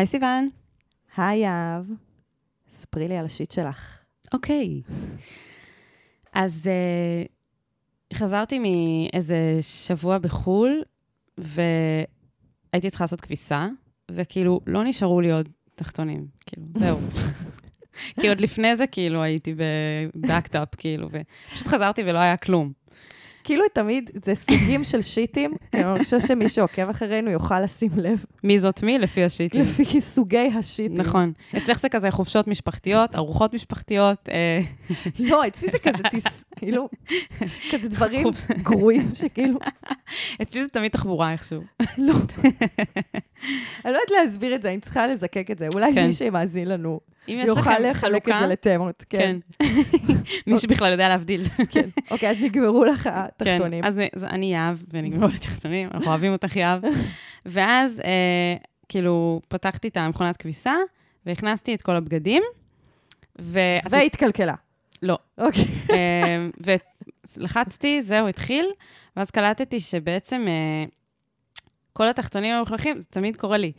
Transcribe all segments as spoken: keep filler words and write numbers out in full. היי סיוון. היי יהב. ספרי לי על השיט שלך. אוקיי. אז uh, חזרתי מאיזה שבוע בחול, והייתי צריכה לעשות כביסה, וכאילו לא נשארו לי עוד תחתונים. כאילו, זהו. כי עוד לפני זה כאילו הייתי בבקטאפ, כאילו, ופשוט חזרתי ולא היה כלום. כאילו תמיד, זה סוגים של שיטים, אני חושב שמישהו עוקב אחרינו יוכל לשים לב. מי זאת מי? לפי השיטים. לפי סוגי השיטים. נכון. אצלך זה כזה חופשות משפחתיות, ארוחות משפחתיות. לא, אצלי זה כזה טיס, כאילו, כזה דברים גרועים שכאילו. אצלי זה תמיד תחבורה איכשהו. לא. אני לא יודעת להסביר את זה, אני צריכה לזקק את זה. אולי מי שמאזין לנו יוכל לחלק את זה לתמות. כן. מי שבכלל יודע להבדיל. כן. אוקיי, אז נגמרו לך התחתונים. כן, אז אני יהב, ונגמרו לתחתונים, אנחנו אוהבים אותך יהב. ואז כאילו פתחתי את המכונת כביסה, והכנסתי את כל הבגדים. והתקלקלה. לא. אוקיי. ולחצתי, זהו, התחיל, ואז קלטתי שבעצם כל התחתונים המוכלכים, זה תמיד קורה לי,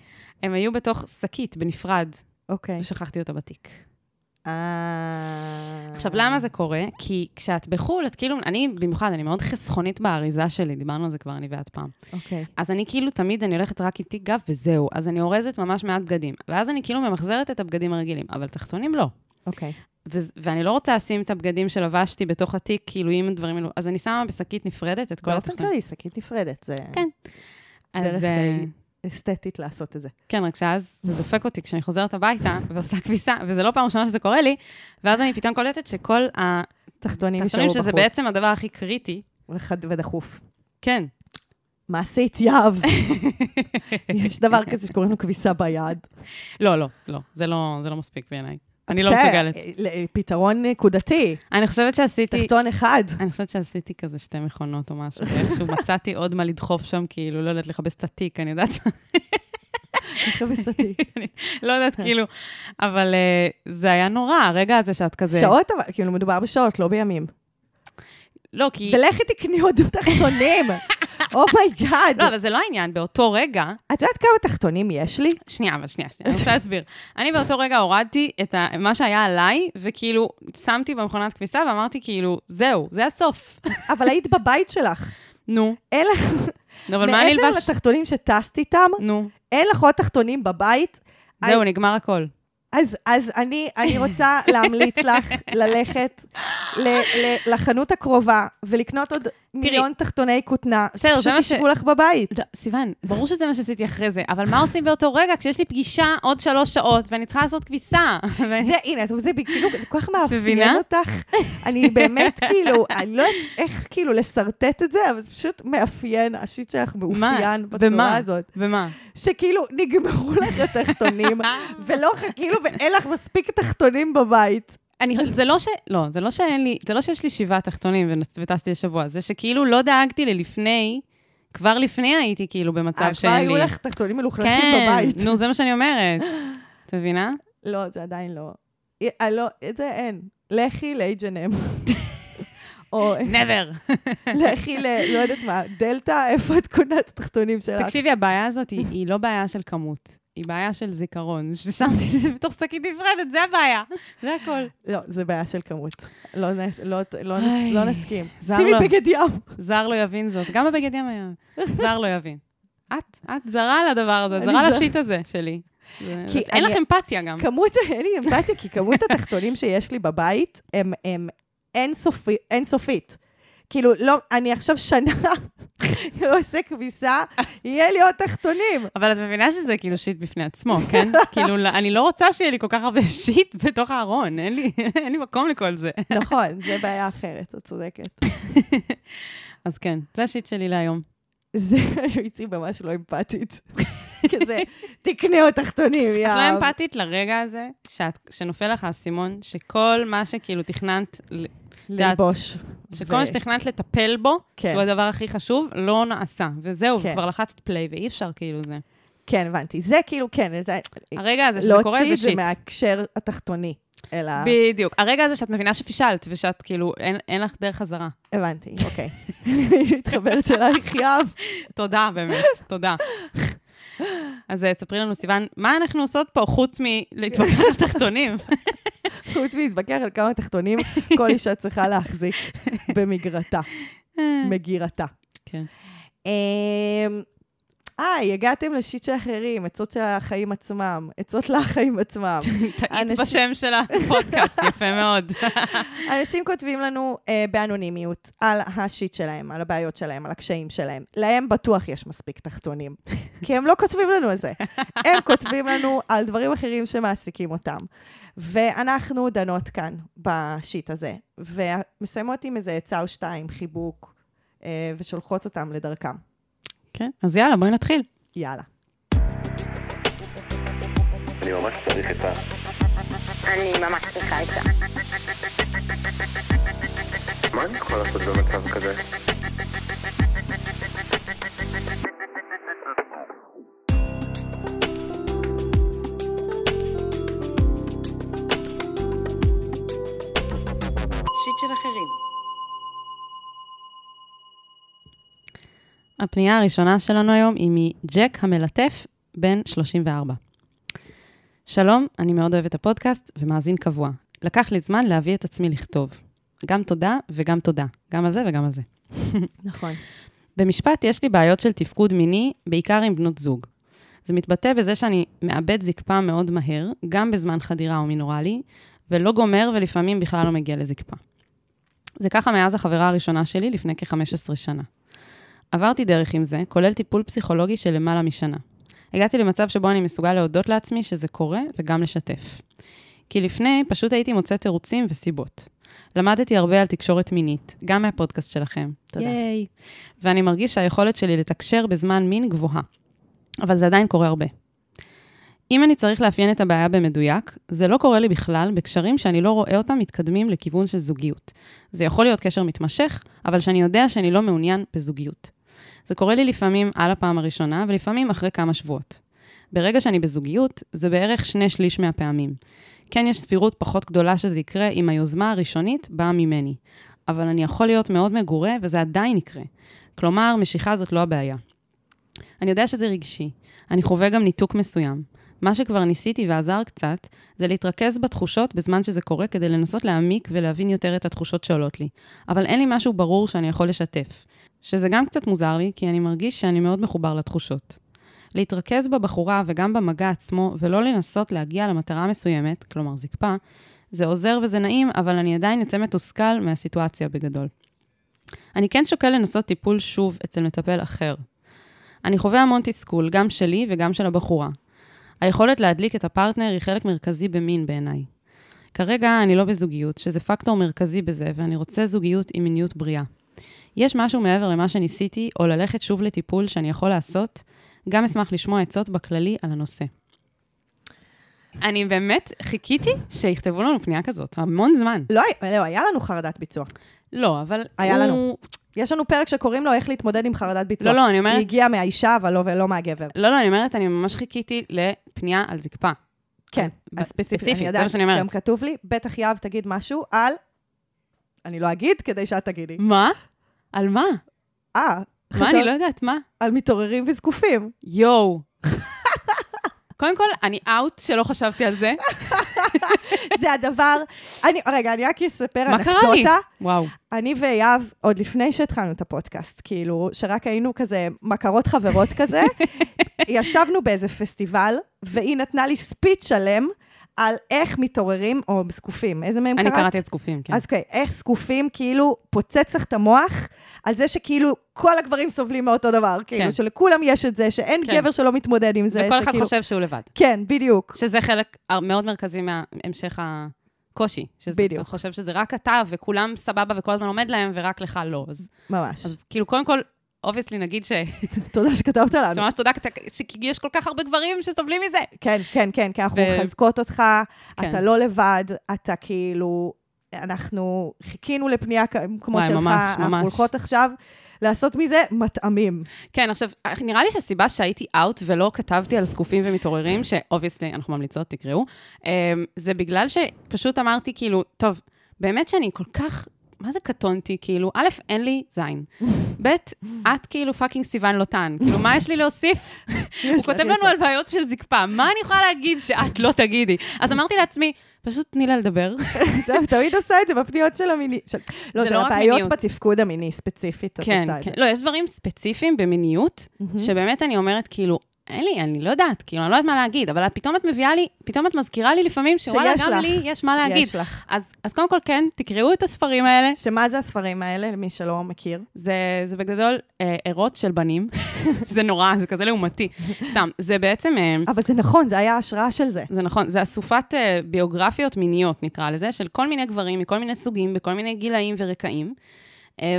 הם היו בתוך שקית, בנפרד. אוקיי. ושכחתי אותה בתיק. אה... עכשיו, למה זה קורה? כי כשאת בחול, את כאילו, אני במיוחד, אני מאוד חסכונית באריזה שלי, דיברנו על זה כבר, אני ואת פעם. אוקיי. אז אני כאילו, תמיד אני הולכת רק עם תיק גב, וזהו. אז אני אורזת ממש מעט בגדים. ואז אני כאילו ממחזרת את הבגדים הרגילים, אבל תחתונים לא. אוקיי. ואני לא רוצה לשים את הבגדים שלבשתי בתוך התיק, כאילו, עם דברים אלו. אז אני שמה בשקית נפרדת את כל התחתונים. שקית נפרדת, זה... כן. אז... אסתטית לעשות את זה. כן, רק שאז זה דופק אותי כשאני חוזרת הביתה ועושה כביסה, וזה לא פעם ראשונה שזה קורה לי, ואז אני פתאום קולטת שכל התחתונים נשארו בחוץ. שזה בעצם הדבר הכי קריטי. ודחוף. כן. מעשית יהב. יש דבר כזה שקוראים לו כביסה ביד. לא, לא, לא. זה לא מספיק בעיניי. אני לא מסוגלת. פתרון נקודתי. אני חושבת שעשיתי... תחתון אחד. אני חושבת שעשיתי כזה שתי מכונות או משהו, ואיכשהו מצאתי עוד מה לדחוף שם, כאילו, לא יודעת לחבש את התיק, אני יודעת מה. לחבש את התיק. לא יודעת, כאילו, אבל זה היה נורא, הרגע הזה שאת כזה... שעות, כאילו, מדובר בשעות, לא בימים. לא, כי... ולכי תקני עוד תחתונים. אומייגאד. לא, אבל זה לא העניין, באותו רגע... את יודעת כמה תחתונים יש לי? שנייה, אבל שנייה, שנייה, אני רוצה להסביר. אני באותו רגע הורדתי את מה שהיה עליי, וכאילו שמתי במכונת כביסה, ואמרתי כאילו, זהו, זה הסוף. אבל היית בבית שלך. נו. אין לך... מעבר לתחתונים שטסתי איתם, אין לך עוד תחתונים בבית. זהו, נגמר הכל. אז, אז אני, אני רוצה להמליץ לך ללכת ל, ל, לחנות הקרובה ולקנות עוד מיליון תחתוני קוטנה, שפשוט ישבו לך בבית. סיוון, ברור שזה מה שעשיתי אחרי זה, אבל מה עושים באותו רגע כשיש לי פגישה עוד שלוש שעות ואני צריכה לעשות כביסה? זה, הנה, זה כל כך מאפיין אותך. אני באמת כאילו, אני לא יודעת איך כאילו לסרטט את זה, אבל זה פשוט מאפיין, השיט שלך מאופיין בצורה הזאת. ומה? שכאילו נגמרו לך התחתונים, ולא כאילו, ואין לך מספיק תחתונים בבית. אני, זה לא ש... לא, זה לא שאין לי, זה לא שיש לי שבעה תחתונים וטסתי לשבוע, זה שכאילו לא דאגתי ללפני, כבר לפני הייתי כאילו במצב שאין לי. כבר היו לך תחתונים מלוכלכים בבית. כן, נו, זה מה שאני אומרת. את מבינה? לא, זה עדיין לא. לא, זה אין. לכי ל-אייג' אנד אם. never. לכי ל... לא יודעת מה, דלטה, איפה את קונה את התחתונים שלך? תקשיבי, הבעיה הזאת היא לא בעיה של כמות. היא בעיה של זיכרון, ששמתי את זה בתוך שקית נפרדת, זה הבעיה, זה הכל. לא, זה בעיה של כמות, לא נסכים. שימי בגד ים. זר לא יבין זאת, גם בבגד ים היה. זר לא יבין. את, את זרה לדבר הזה, זרה לשיט הזה שלי. כי אין לך אמפתיה גם. כמות, אין לי אמפתיה, כי כמות התחתונים שיש לי בבית, הם אינסופית. כאילו, לא, אני עכשיו שנה לא עושה כביסה, יהיה לי עוד תחתונים. אבל את מבינה שזה כאילו שיט בפני עצמו, כן? כאילו, אני לא רוצה שיהיה לי כל כך הרבה שיט בתוך הארון, אין לי, אין לי מקום לכל זה. נכון, זה בעיה אחרת, את צודקת. אז כן, זה השיט שלי להיום. זה הייתי ממש לא אמפתית. כזה, תקנה עוד תחתונים, יאב. את לא אמפתית לרגע הזה, שנופל לך הסימון, שכל מה שכאילו תכננת... ללבוש. שכל מה שתכננת לטפל בו, שהוא הדבר הכי חשוב, לא נעשה. וזהו, כבר לחצת פליי, ואי אפשר כאילו זה. כן, הבנתי. זה כאילו, כן. הרגע הזה שזה קורה, זה שיט. להוציא את זה מההקשר התחתוני. בדיוק. הרגע הזה שאת מבינה שפישלת, ושאת כאילו, אין לך דרך חזרה. הבנתי, אוקיי. אני מתחברת אלייך, יאב. תודה, באמת, תודה. אז תספרי לנו, סיוון, מה אנחנו עושות פה חוץ מלהתווכח על תחתונים? חוץ מלהתווכח על כמה תחתונים, כל אישה צריכה להחזיק במגרתה, מגירתה. כן. איי, הגעתם לשיט של אחרים, עצות של החיים עצמם, עצות לחיים עצמם. תעית בשם של הפודקאסט, יפה מאוד. אנשים כותבים לנו באנונימיות על השיט שלהם, על הבעיות שלהם, על הקשיים שלהם. להם בטוח יש מספיק תחתונים, כי הם לא כותבים לנו את זה. הם כותבים לנו על דברים אחרים שמעסיקים אותם. ואנחנו דנות כאן בשיט הזה, ומסיימות עם איזה עצה או שתיים, חיבוק, ושולחות אותם לדרכם. כן, אז יאללה, בואי נתחיל. יאללה. אני ממש צריך את ה... אני ממש צריכה את ה... מה אני יכולה לעשות במצב כזה? שיט של אחרים. הפנייה הראשונה שלנו היום היא מג'ק המלטף, בן שלושים וארבע. שלום, אני מאוד אוהב את הפודקאסט ומאזין קבוע. לקח לי זמן להביא את עצמי לכתוב. גם תודה וגם תודה. גם על זה וגם על זה. נכון. במשפט יש לי בעיות של תפקוד מיני, בעיקר עם בנות זוג. זה מתבטא בזה שאני מאבד זקפה מאוד מהר, גם בזמן חדירה או מינורלי, ולא גומר ולפעמים בכלל לא מגיע לזקפה. זה ככה מאז החברה הראשונה שלי לפני כ-חמש עשרה שנה. עברתי דרך עם זה, כולל טיפול פסיכולוגי של למעלה משנה. הגעתי למצב שבו אני מסוגל להודות לעצמי שזה קורה וגם לשתף. כי לפני פשוט הייתי מוצא תירוצים וסיבות. למדתי הרבה על תקשורת מינית, גם מהפודקאסט שלכם. תודה. ייי. ואני מרגיש שהיכולת שלי לתקשר בזמן מין גבוהה. אבל זה עדיין קורה הרבה. אם אני צריך לאפיין את הבעיה במדויק, זה לא קורה לי בכלל בקשרים שאני לא רואה אותם מתקדמים לכיוון של זוגיות. זה יכול להיות קשר מתמשך, אבל שאני יודע שאני לא מעוניין בזוגיות. זה קורה לי לפעמים על הפעם הראשונה, ולפעמים אחרי כמה שבועות. ברגע שאני בזוגיות, זה בערך שני שליש מהפעמים. כן, יש ספירות פחות גדולה שזה יקרה אם היוזמה הראשונית באה ממני. אבל אני יכול להיות מאוד מגורה, וזה עדיין יקרה. כלומר, משיכה זאת לא הבעיה. אני יודע שזה רגשי. אני חווה גם ניתוק מסוים. מה שכבר ניסיתי ועזר קצת, זה להתרכז בתחושות בזמן שזה קורה, כדי לנסות להעמיק ולהבין יותר את התחושות שעולות לי. אבל אין לי משהו ברור שאני יכול לשתף. שזה גם קצת מוזר לי, כי אני מרגיש שאני מאוד מחובר לתחושות. להתרכז בבחורה וגם במגע עצמו, ולא לנסות להגיע למטרה מסוימת, כלומר זקפה, זה עוזר וזה נעים, אבל אני עדיין יוצא מתוסכל מהסיטואציה בגדול. אני כן שוקל לנסות טיפול שוב אצל מטפל אחר. אני חווה המון תסכול, גם שלי וגם של הבחורה. היכולת להדליק את הפרטנר היא חלק מרכזי במין בעיניי. כרגע אני לא בזוגיות, שזה פקטור מרכזי בזה, ואני רוצה זוגיות עם מיניות בריאה. יש משהו מעבר למה שניסיתי, או ללכת שוב לטיפול שאני יכול לעשות, גם אשמח לשמוע עצות בכללי על הנושא. אני באמת חיכיתי שיכתבו לנו פנייה כזאת, המון זמן. לא, לא, היה לנו חרדת ביצוע. לא, אבל... היה הוא... לנו. יש לנו פרק שקוראים לו איך להתמודד עם חרדת ביצוע. לא, לא, אני אומרת... היא הגיעה מהאישה, אבל לא, ולא מהגבר. לא, לא, אני אומרת, אני ממש חיכיתי לפנייה על זקפה. כן, על... ספציפית, אני יודעת, גם כתוב לי, בטח יהב תגיד משהו על... אני לא אגיד כדי שאת תגידי. מה? על מה? אה. מה? אני לא יודעת, מה? על מתעוררים וזקופים. יואו. קודם כל, אני אאוט שלא חשבתי על זה. זה הדבר... רגע, אני רק אספר אנקדוטה. מה קרה לי? וואו. אני ויהב, עוד לפני שהתחלנו את הפודקאסט, כאילו, שרק היינו כזה מכרות חברות כזה, ישבנו באיזה פסטיבל, והיא נתנה לי ספיץ' שלם, על איך מתעוררים, או זקופים, איזה מהם קראת? אני קראתי את זקופים, כן. אז אוקיי, איך זקופים כאילו פוצץ לך את המוח, על זה שכאילו כל הגברים סובלים מאותו דבר, כאילו שלכולם יש את זה, שאין גבר שלא מתמודד עם זה. וכל אחד חושב שהוא לבד. כן, בדיוק. שזה חלק מאוד מרכזי מהמשך הקושי. בדיוק. חושב שזה רק אתה, וכולם סבבה, וכל הזמן עומד להם, ורק לך לא. ממש. אז כאילו קודם כל, obviously נגיד ש... תודה שכתבת לנו. ממש תודה, שיש כל כך הרבה גברים שסובלים מזה. כן, כן, כן, כי אנחנו מחזקות אותך, אתה לא לבד, אתה כאילו, אנחנו חיכינו לפנייה כמו שלך, אנחנו הולכות עכשיו לעשות מזה מטעמים. כן, עכשיו, נראה לי שהסיבה שהייתי out ולא כתבתי על זקופים ומתעוררים, ש-obviously אנחנו ממליצות, תקראו, זה בגלל שפשוט אמרתי כאילו, טוב, באמת שאני כל כך... מה זה קטונתי, כאילו, א', אין לי זין, ב', את כאילו פאקינג סיון לוטן, כאילו, מה יש לי להוסיף? הוא כותב לנו על בעיות של זקפה, מה אני יכולה להגיד שאת לא תגידי? אז אמרתי לעצמי, פשוט תני לה לדבר. תמיד עושה את זה בפניות של המיני, לא, של הבעיות בתפקוד המיני, ספציפית, את עושה את זה. לא, יש דברים ספציפיים במיניות, שבאמת אני אומרת, כאילו, אלי, אני לא יודעת, כאילו, אני לא יודעת מה להגיד, אבל פתאום את מביאה לי, פתאום את מזכירה לי לפעמים שוואלה, גם לי יש מה להגיד. יש לך. אז, אז קודם כל, כן, תקראו את הספרים האלה. שמה זה הספרים האלה, למי שלא מכיר? זה, זה בגדול, אה, עירות של בנים. זה נורא, זה כזה לעומתי. סתם, זה בעצם... אה, אבל זה נכון, זה היה ההשראה של זה. זה נכון, זה אסופת אה, ביוגרפיות מיניות, נקרא לזה, של כל מיני גברים, מכל מיני סוגים, בכל מיני גילאים ורקעים.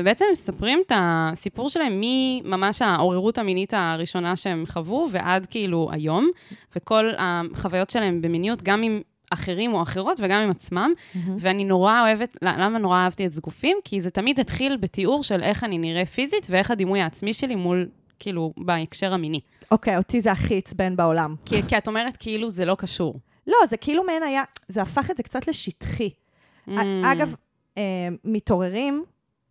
בעצם הם מספרים את הסיפור שלהם ממש העוררות המינית הראשונה שהם חוו ועד כאילו היום, וכל החוויות שלהם במיניות, גם עם אחרים או אחרות וגם עם עצמם, ואני נורא אוהבת, למה נורא אהבתי את זגופים? כי זה תמיד התחיל בתיאור של איך אני נראה פיזית ואיך הדימוי העצמי שלי מול... כאילו, בהקשר המיני. אוקיי, אותי זה הכי עצבן בעולם. כי את אומרת כאילו זה לא קשור. לא, זה כאילו מעין היה, זה הפך את זה קצת לשטחי. אגב, מתעוררים...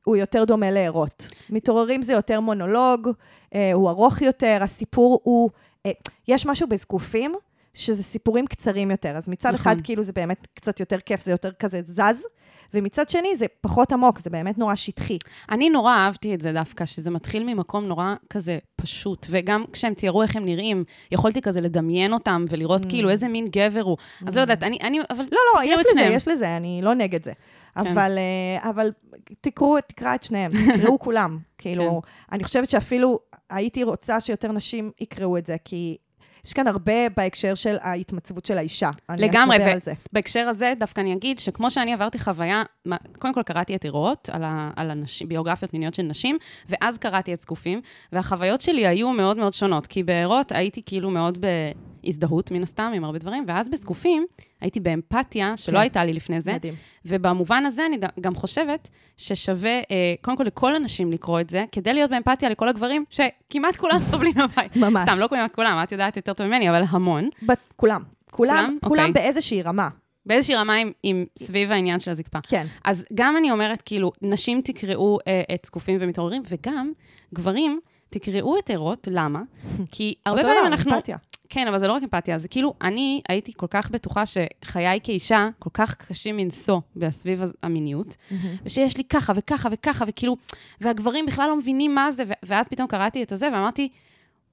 הוא יותר דומה להירות. מתעוררים זה יותר מונולוג, אה, הוא ארוך יותר, הסיפור הוא... אה, יש משהו בזקופים, שזה סיפורים קצרים יותר, אז מצד נכון. אחד כאילו זה באמת קצת יותר כיף, זה יותר כזה זז, ומצד שני זה פחות עמוק, זה באמת נורא שטחי. אני נורא אהבתי את זה דווקא, שזה מתחיל ממקום נורא כזה פשוט, וגם כשהם תראו איך הם נראים, יכולתי כזה לדמיין אותם, ולראות mm. כאילו איזה מין גבר הוא. Mm. אז לא יודעת, אני... אני אבל לא, לא, יש לזה, יש לזה, אני לא נגד זה. אבל, אבל תקראו, תקרא את שניהם, תקראו כולם, כאילו, אני חושבת שאפילו הייתי רוצה שיותר נשים יקראו את זה, כי יש כאן הרבה בהקשר של ההתמצבות של האישה. לגמרי, בהקשר הזה דווקא אני אגיד שכמו שאני עברתי חוויה, קודם כל קראתי את עירות על ביוגרפיות מיניות של נשים, ואז קראתי את זקופים, והחוויות שלי היו מאוד מאוד שונות, כי בעירות הייתי כאילו מאוד ב... הזדהות מן הסתם עם הרבה דברים, ואז בזקופים הייתי באמפתיה, שלא כן. הייתה לי לפני זה, מדהים. ובמובן הזה אני גם חושבת ששווה, אה, קודם כל לכל אנשים לקרוא את זה, כדי להיות באמפתיה לכל הגברים, שכמעט כולם סובלים הבית. ממש. סתם, לא כמעט כולם, את יודעת יותר טוב ממני, אבל המון. ב- כולם. כולם, כולם okay. באיזושהי רמה. באיזושהי רמה עם, עם סביב העניין של הזקפה. כן. אז גם אני אומרת, כאילו, נשים תקראו אה, את זקופים ומתעוררים, וגם גברים תקראו את עירות, למה? כי הרבה פעמים אנחנו... אמפתיה. כן, אבל זה לא רק אמפתיה, זה כאילו, אני הייתי כל כך בטוחה שחיי כאישה כל כך קשים מנסו בסביב המיניות, ושיש לי ככה וככה וככה, וכאילו, והגברים בכלל לא מבינים מה זה, ואז פתאום קראתי את זה ואמרתי,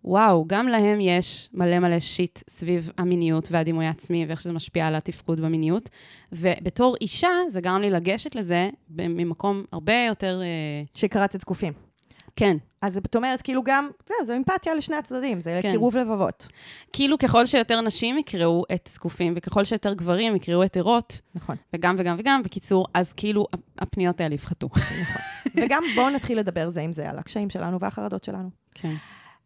וואו, גם להם יש מלא מלא שיט סביב המיניות והדימוי העצמי, ואיך שזה משפיע על התפקוד במיניות, ובתור אישה זה גרם לי לגשת לזה ממקום הרבה יותר... שקראת את זקופים. כן. אז זאת אומרת, כאילו גם, זהו, זו אמפתיה לשני הצדדים, זה כן. קירוב לבבות. כאילו ככל שיותר נשים יקראו את זקופים, וככל שיותר גברים יקראו את עירות, נכון. וגם וגם וגם, בקיצור, אז כאילו הפניות האלה יפחתו. נכון. וגם בואו נתחיל לדבר זה עם זה, על הקשיים שלנו והחרדות שלנו. כן.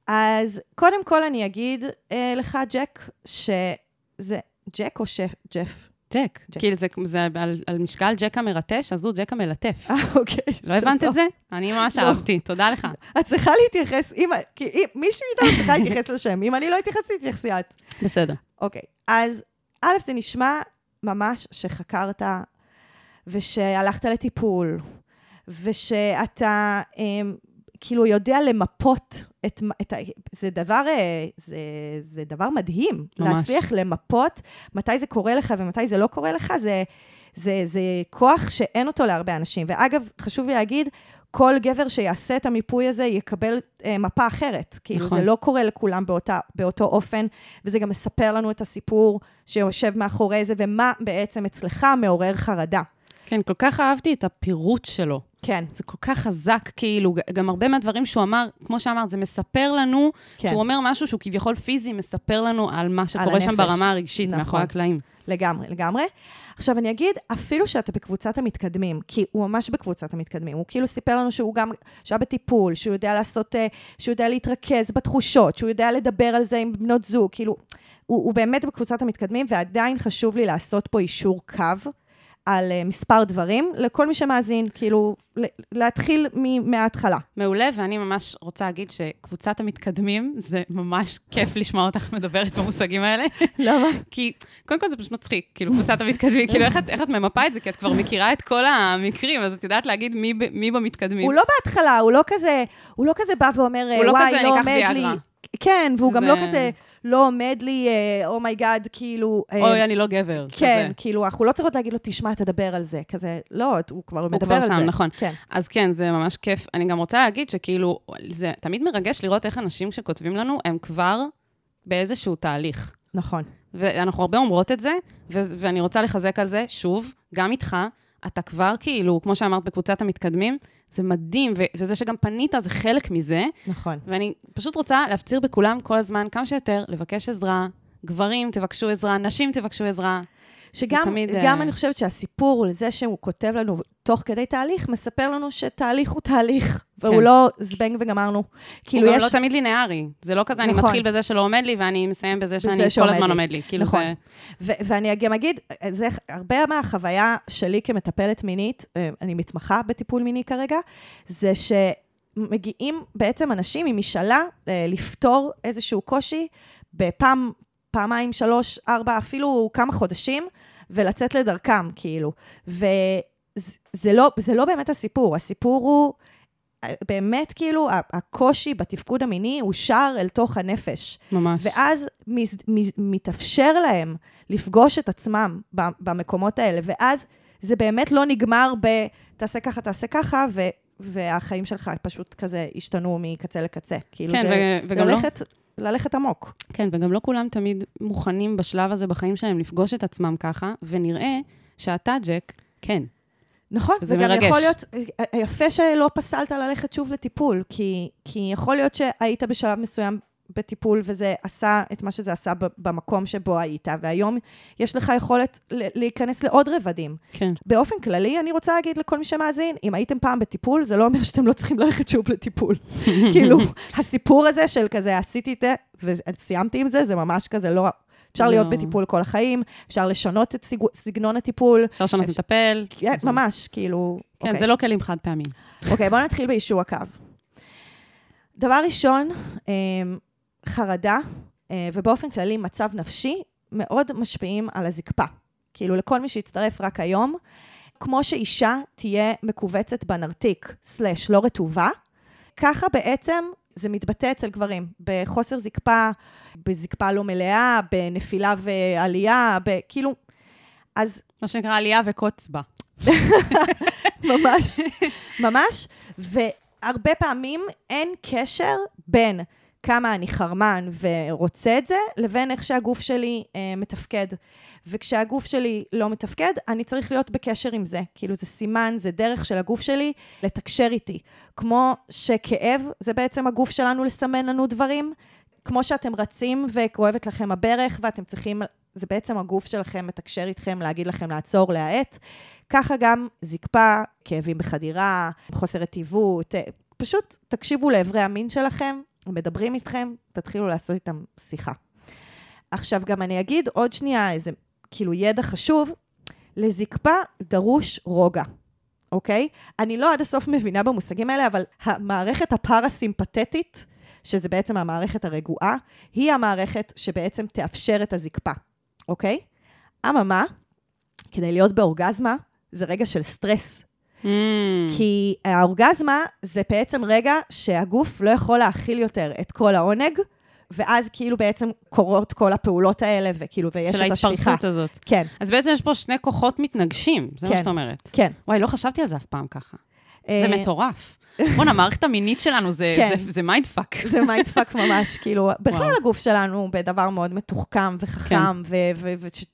אז קודם כל אני אגיד אה, לך, ג'ק, שזה ג'ק או שף, ג'ף? ג'ק. כאילו זה, זה על, על משקל ג'ק המרטש, אז הוא ג'ק המלטף. אה, אוקיי. לא הבנת את זה? אני ממש אהבתי, תודה לך. את צריכה להתייחס, אם, כי אם, מישהו איתם צריכה להתייחס לשם, אם אני לא התייחס, להתייחסי את. בסדר. אוקיי, אז א', זה נשמע ממש שחקרת, ושהלכת לטיפול, ושאתה כאילו יודע למפות, את, את, זה, דבר, זה, זה דבר מדהים, ממש. להצליח למפות מתי זה קורה לך ומתי זה לא קורה לך, זה, זה, זה כוח שאין אותו להרבה אנשים. ואגב, חשוב לי להגיד, כל גבר שיעשה את המיפוי הזה יקבל אה, מפה אחרת, כאילו נכון. זה לא קורה לכולם באותה, באותו אופן, וזה גם מספר לנו את הסיפור שיושב מאחורי זה, ומה בעצם אצלך מעורר חרדה. כן, כל כך אהבתי את הפירוט שלו. כן. זה כל כך חזק, כאילו, גם הרבה מהדברים שהוא אמר, כמו שאמרת, זה מספר לנו, כן. שהוא אומר משהו שהוא כביכול פיזי, מספר לנו על מה שקורה על שם ברמה הרגשית, נכון. מאחורי הקלעים. לגמרי, לגמרי. עכשיו אני אגיד, אפילו שאתה בקבוצת המתקדמים, כי הוא ממש בקבוצת המתקדמים, הוא כאילו סיפר לנו שהוא גם, שהיה בטיפול, שהוא יודע לעשות, שהוא יודע להתרכז בתחושות, שהוא יודע לדבר על זה עם בנות זוג, כאילו, הוא, הוא באמת בקבוצת המתקדמים, ועדיין חשוב לי לעשות פה אישור קו, על מספר דברים, לכל מי שמאזין, כאילו, להתחיל מההתחלה. מעולה, ואני ממש רוצה להגיד שקבוצת המתקדמים, זה ממש כיף לשמוע אותך מדברת במושגים האלה. למה? כי, קודם כל זה פשוט מצחיק, כאילו, קבוצת המתקדמים, כאילו, איך את ממפה את זה? כי את כבר מכירה את כל המקרים, אז את יודעת להגיד מי במתקדמים. הוא לא בהתחלה, הוא לא כזה, הוא לא כזה בא ואומר, וואי, לא עומד לי. כן, והוא גם לא כזה... לא עומד לי, אומי גאד, כאילו... אוי, אני לא גבר. כן, כאילו, אנחנו לא צריכות להגיד לו, תשמע, תדבר על זה, כזה, לא, הוא כבר מדבר על זה. הוא כבר שם, נכון. אז כן, זה ממש כיף. אני גם רוצה להגיד שכאילו, זה תמיד מרגש לראות איך אנשים שכותבים לנו, הם כבר באיזשהו תהליך. נכון. ואנחנו הרבה אומרות את זה, ואני רוצה לחזק על זה, שוב, גם איתך, אתה כבר כאילו, כמו שאמרת בקבוצת המתקדמים, זה מדהים, וזה שגם פנית, זה חלק מזה. נכון. ואני פשוט רוצה להפציר בכולם כל הזמן, כמה שיותר, לבקש עזרה, גברים תבקשו עזרה, נשים תבקשו עזרה. שגם גם אני חושבת שהסיפור הוא לזה שהוא כותב לנו תוך כדי תהליך, מספר לנו שתהליך הוא תהליך, והוא לא זבנג וגמרנו. הוא גם לא תמיד לינארי. זה לא כזה, אני מתחיל בזה שלא עומד לי, ואני מסיים בזה שאני כל הזמן עומד לי. נכון. ואני גם אגיד, זה הרבה מהחוויה שלי כמטפלת מינית, אני מתמחה בטיפול מיני כרגע, זה שמגיעים בעצם אנשים עם משאלה לפתור איזשהו קושי בפעם, פעמיים, שלוש, ארבע, אפילו כמה חודשים, ולצאת לדרכם, כאילו. וזה לא, זה לא באמת הסיפור. הסיפור הוא, באמת, כאילו, הקושי בתפקוד המיני הוא שר אל תוך הנפש. ממש. ואז מתאפשר להם לפגוש את עצמם במקומות האלה, ואז זה באמת לא נגמר ב, תעשה ככה, תעשה ככה, ו, והחיים שלך פשוט כזה השתנו מקצה לקצה. כאילו, כן, זה ו- וגם ללכת... לא. ללכת עמוק. כן, וגם לא כולם תמיד מוכנים בשלב הזה בחיים שלהם לפגוש את עצמם ככה, ונראה שאתה, ג'ק, כן. נכון, וגם מרגש. יכול להיות, יפה שלא פסלת ללכת שוב לטיפול, כי, כי יכול להיות שהיית בשלב מסוים בטיפול, וזה עשה את מה שזה עשה במקום שבו היית, והיום יש לך יכולת להיכנס לעוד רבדים. כן. באופן כללי, אני רוצה להגיד לכל מי שמאזין, אם הייתם פעם בטיפול, זה לא אומר שאתם לא צריכים ללכת שוב לטיפול. כאילו, הסיפור הזה של כזה, עשיתי את זה, וסיימתי עם זה, זה ממש כזה לא... אפשר להיות בטיפול כל החיים, אפשר לשנות את סגנון הטיפול. אפשר לשנות לטפל. ממש, כאילו... כן, זה לא כלים חד פעמים. אוקיי, בואו נתחיל ביישור הקו. דבר ראשון, חרדה, ובאופן כללי מצב נפשי, מאוד משפיעים על הזקפה. כאילו, לכל מי שיצטרף רק היום, כמו שאישה תהיה מקובצת בנרתיק, סלש, לא רטובה, ככה בעצם זה מתבטא אצל גברים, בחוסר זקפה, בזקפה לא מלאה, בנפילה ועלייה, כאילו, אז... מה שנקרא עלייה וקוצבה. ממש, ממש, והרבה פעמים אין קשר בין... כמה אני חרמן ורוצה את זה, לבין איך שהגוף שלי אה, מתפקד. וכשהגוף שלי לא מתפקד, אני צריך להיות בקשר עם זה. כאילו זה סימן, זה דרך של הגוף שלי לתקשר איתי. כמו שכאב, זה בעצם הגוף שלנו לסמן לנו דברים. כמו שאתם רצים וכואבת לכם הברך, ואתם צריכים, זה בעצם הגוף שלכם מתקשר איתכם, להגיד לכם לעצור, להעט. ככה גם זקפה, כאבים בחדירה, חוסר רטיבות. פשוט תקשיבו לעברי המין שלכם, מדברים איתכם, תתחילו לעשות איתם שיחה. עכשיו גם אני אגיד, עוד שנייה, איזה כאילו ידע חשוב, לזקפה דרוש רוגע, אוקיי? אני לא עד הסוף מבינה במושגים האלה, אבל המערכת הפרסימפתטית, שזה בעצם המערכת הרגועה, היא המערכת שבעצם תאפשר את הזקפה, אוקיי? אממה, כדי להיות באורגזמה, זה רגע של סטרס, Mm. כי האורגזמה זה בעצם רגע שהגוף לא יכול להכיל יותר את כל העונג, ואז כאילו בעצם קורות כל הפעולות האלה, וכאילו, ויש את השליחה. של ההתפרצות הזאת. כן. אז בעצם יש פה שני כוחות מתנגשים, זה כן. מה שאת אומרת. כן. וואי, לא חשבתי על זה אף פעם ככה. זה מטורף. בואו, המערכת המינית שלנו זה מיינדפאק. זה מיינדפאק ממש, כאילו, בכלל הגוף שלנו בדבר מאוד מתוחכם וחכם, ושתובב.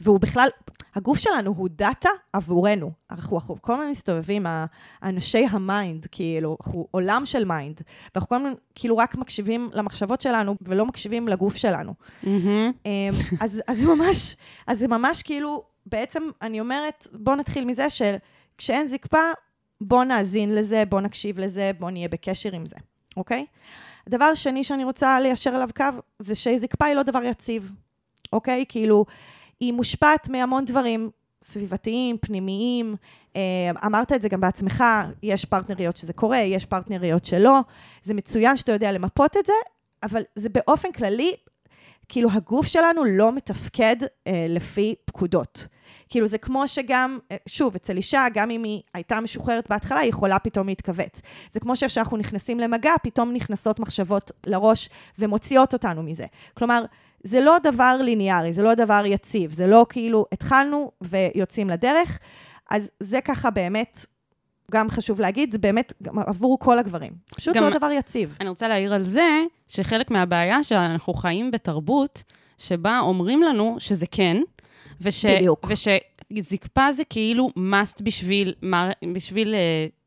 והוא בכלל, הגוף שלנו הוא דאטה עבורנו. אנחנו, אנחנו כל הזמן מסתובבים, האנשי המיינד, כאילו, אנחנו עולם של מיינד, ואנחנו כל הזמן, כאילו, רק מקשיבים למחשבות שלנו, ולא מקשיבים לגוף שלנו. אז, אז ממש, אז ממש, כאילו, בעצם, אני אומרת, בוא נתחיל מזה של, כשאין זקפה, בוא נאזין לזה, בוא נקשיב לזה, בוא נהיה בקשר עם זה. אוקיי? הדבר השני שאני רוצה ליישר עליו קו, זה שזקפה היא לא דבר יציב. אוקיי? כאילו, היא מושפעת מהמון דברים, סביבתיים, פנימיים, אמרת את זה גם בעצמך, יש פרטנריות שזה קורה, יש פרטנריות שלא, זה מצוין שאתה יודע למפות את זה, אבל זה באופן כללי, כאילו הגוף שלנו לא מתפקד אה, לפי פקודות. כאילו זה כמו שגם, שוב, אצל אישה, גם אם היא הייתה משוחררת בהתחלה, היא יכולה פתאום להתכווץ. זה כמו שאנחנו נכנסים למגע, פתאום נכנסות מחשבות לראש ומוציאות אותנו מזה. כלומר, זה לא דבר ליניארי, זה לא דבר יציב, זה לא כאילו התחלנו ויוצאים לדרך, אז זה ככה באמת, גם חשוב להגיד, זה באמת עבור כל הגברים. פשוט לא דבר יציב. אני רוצה להעיר על זה, שחלק מהבעיה שאנחנו חיים בתרבות, שבה אומרים לנו שזה כן, וש, ושזקפה זה כאילו must בשביל, בשביל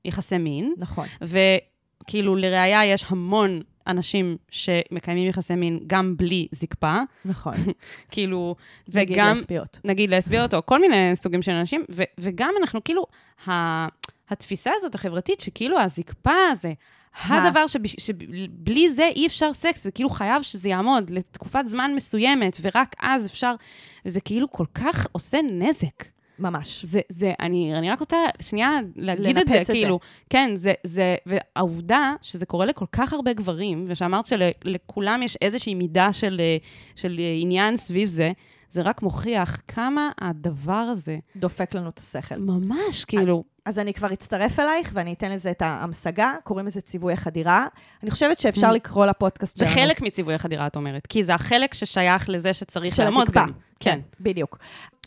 יחסי מין. נכון. וכאילו לראיה יש המון אנשים שמקיימים יחסי מין גם בלי זקפה. נכון. כאילו, וגם... נגיד לסביות. נגיד לסביות, או כל מיני סוגים של אנשים, ו, וגם אנחנו כאילו... ה... התפיסה הזאת החברתית, שכאילו הזקפה הזה, הדבר שבלי זה אי אפשר סקס, זה כאילו חייב שזה יעמוד לתקופת זמן מסוימת, ורק אז אפשר, וזה כאילו כל כך עושה נזק. ממש. זה, זה, אני, אני רק רוצה שנייה להגיד את זה, כאילו, כן, זה, זה, והעובדה שזה קורה לכל כך הרבה גברים, ושאמרת שלכולם יש איזושהי מידה של, של עניין סביב זה, זה רק מוכיח כמה הדבר הזה... דופק לנו את השכל. ממש, כאילו... אז אני כבר אצטרף אלייך, ואני אתן לזה את ההמשגה, קוראים לזה ציווי החדירה. אני חושבת שאפשר לקרוא לפודקאסט שלנו. זה חלק מציווי החדירה, את אומרת, כי זה החלק ששייך לזה שצריך לעמוד גם. כן, בדיוק.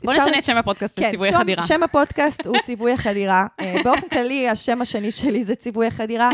בוא נשנה את שם הפודקאסט לציווי החדירה. שם הפודקאסט הוא ציווי החדירה. באופן כללי, השם השני שלי זה ציווי החדירה.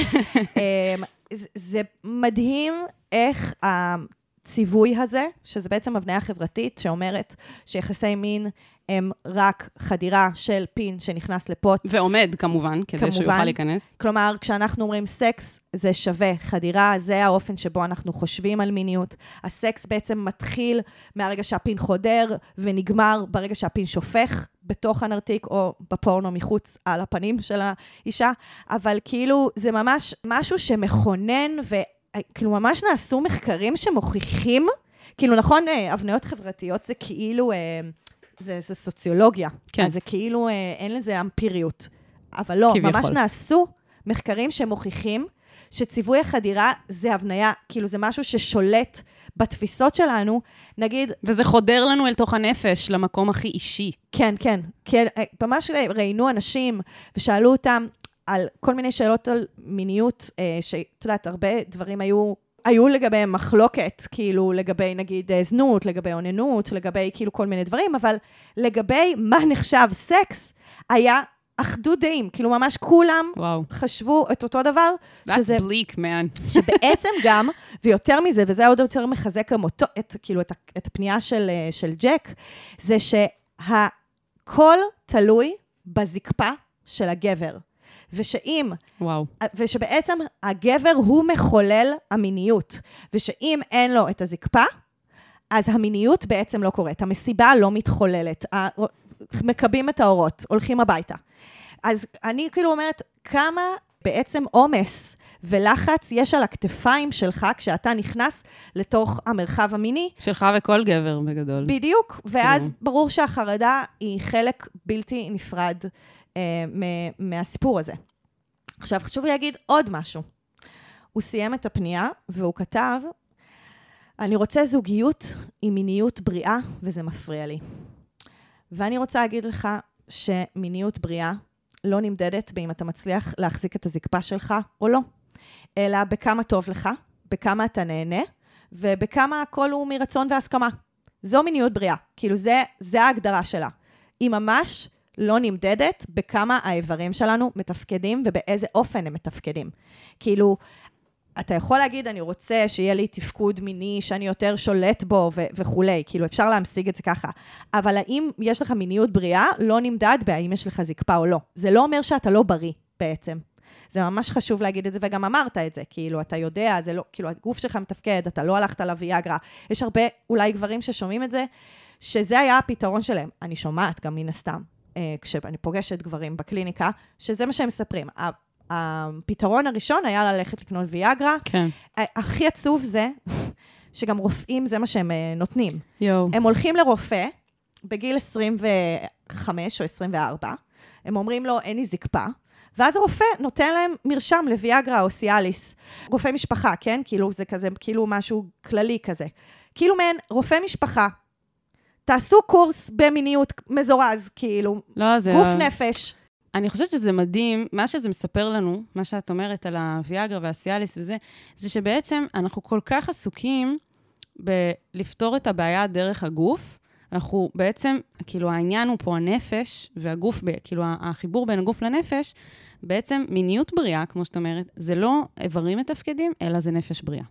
זה מדהים איך הציווי הזה, שזה בעצם הבניה חברתית, שאומרת שיחסי מין הם רק חדירה של פין שנכנס לפוט. ועומד, כמובן, כדי כמובן. שיוכל להיכנס. כלומר, כשאנחנו אומרים סקס, זה שווה חדירה, זה האופן שבו אנחנו חושבים על מיניות. הסקס בעצם מתחיל מהרגע שהפין חודר, ונגמר ברגע שהפין שופך בתוך הנרתיק, או בפורנו מחוץ על הפנים של האישה. אבל כאילו, זה ממש משהו שמכונן, וכאילו ממש נעשו מחקרים שמוכיחים, כאילו נכון, הבניות חברתיות זה כאילו... זה, זה סוציולוגיה, כן. אז זה כאילו אין לזה אמפיריות, אבל לא, ממש יכול. נעשו מחקרים שמוכיחים שציווי החדירה זה הבניה, כאילו זה משהו ששולט בתפיסות שלנו, נגיד... וזה חודר לנו אל תוך הנפש, למקום הכי אישי. כן, כן, כן, ממש ראינו אנשים ושאלו אותם על כל מיני שאלות על מיניות, שאת יודעת, הרבה דברים היו... היו לגבי מחלוקת, כאילו לגבי נגיד זנות, לגבי עוננות, לגבי כאילו כל מיני דברים, אבל לגבי מה נחשב סקס, היה אחדות דעים, כאילו ממש כולם וואו. חשבו את אותו דבר, That's שזה, bleak, man. שבעצם גם, ויותר מזה, וזה עוד יותר מחזק המוטו, את, כאילו את, את הפנייה של, של ג'ק, זה שהכל תלוי בזקפה של הגבר. ושאם, וואו. ושבעצם הגבר הוא מחולל המיניות, ושאם אין לו את הזקפה, אז המיניות בעצם לא קורית, המסיבה לא מתחוללת, מקבים את האורות, הולכים הביתה. אז אני כאילו אומרת, כמה בעצם אומס ולחץ יש על הכתפיים שלך, כשאתה נכנס לתוך המרחב המיני. שלך וכל גבר בגדול. בדיוק, ואז ברור שהחרדה היא חלק בלתי נפרד, מהסיפור הזה. עכשיו, חשוב להגיד עוד משהו. הוא סיים את הפנייה, והוא כתב, אני רוצה זוגיות עם מיניות בריאה, וזה מפריע לי. ואני רוצה להגיד לך, שמיניות בריאה לא נמדדת, באם אתה מצליח להחזיק את הזקפה שלך, או לא. אלא בכמה טוב לך, בכמה אתה נהנה, ובכמה הכל הוא מרצון והסכמה. זו מיניות בריאה. כאילו, זה, זה ההגדרה שלה. היא ממש... לא נמדדת בכמה האיברים שלנו מתפקדים ובאיזה אופן הם מתפקדים. כאילו, אתה יכול להגיד, אני רוצה שיהיה לי תפקוד מיני שאני יותר שולט בו ו- וכולי, כאילו אפשר להמשיג את זה ככה. אבל האם יש לך מיניות בריאה, לא נמדד בהאם יש לך זקפה או לא. זה לא אומר שאתה לא בריא בעצם. זה ממש חשוב להגיד את זה, וגם אמרת את זה, כאילו, אתה יודע, זה לא, כאילו, הגוף שלך מתפקד, אתה לא הלכת לויאגרה. יש הרבה, אולי גברים ששומעים את זה, שזה היה הפתרון שלהם. אני שומעת גם מן הסתם. כשאני פוגשת גברים בקליניקה, שזה מה שהם מספרים. הפתרון הראשון היה ללכת לקנות ויאגרה. כן. הכי עצוב זה, שגם רופאים זה מה שהם נותנים. יו. הם הולכים לרופא, בגיל עשרים חמש או עשרים וארבע, הם אומרים לו, אין לי זקפה, ואז הרופא נותן להם מרשם לויאגרה או סיאליס, רופא משפחה, כן? כאילו זה כזה, כאילו משהו כללי כזה. כאילו מעין, רופא משפחה, תעשו קורס במיניות מזורז, כאילו, לא, זה... גוף נפש. אני חושבת שזה מדהים, מה שזה מספר לנו, מה שאת אומרת על הויאגרה והסיאליס וזה, זה שבעצם אנחנו כל כך עסוקים בלפתור את הבעיה דרך הגוף, אנחנו בעצם, כאילו העניין הוא פה הנפש והגוף, כאילו החיבור בין הגוף לנפש, בעצם מיניות בריאה, כמו שאת אומרת, זה לא איברים מתפקדים, אלא זה נפש בריאה.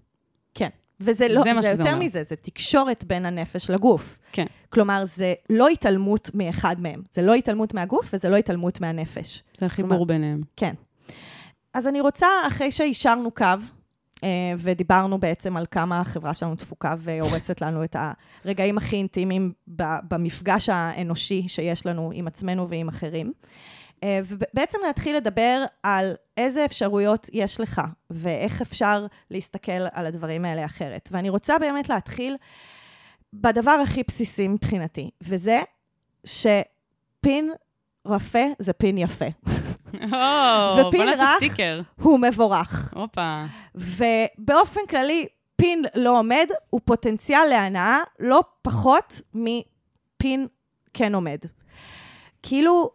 כן. וזה לא, זה יותר מזה, זה תקשורת בין הנפש לגוף. כן. כלומר, זה לא התעלמות מאחד מהם. זה לא התעלמות מהגוף, וזה לא התעלמות מהנפש. זה החיבור ביניהם. כן. אז אני רוצה, אחרי שאישרנו קו, ודיברנו בעצם על כמה החברה שלנו דפוקה והורסת לנו את הרגעים הכי אינטימיים במפגש האנושי שיש לנו עם עצמנו ועם אחרים, ובעצם להתחיל לדבר על איזה אפשרויות יש לך, ואיך אפשר להסתכל על הדברים האלה אחרת. ואני רוצה באמת להתחיל בדבר הכי בסיסי מבחינתי, וזה שפין רפה זה פין יפה. ופין רך הוא מבורך. ובאופן כללי, פין לא עומד, הוא פוטנציאל להנאה לא פחות מפין כן עומד. כאילו,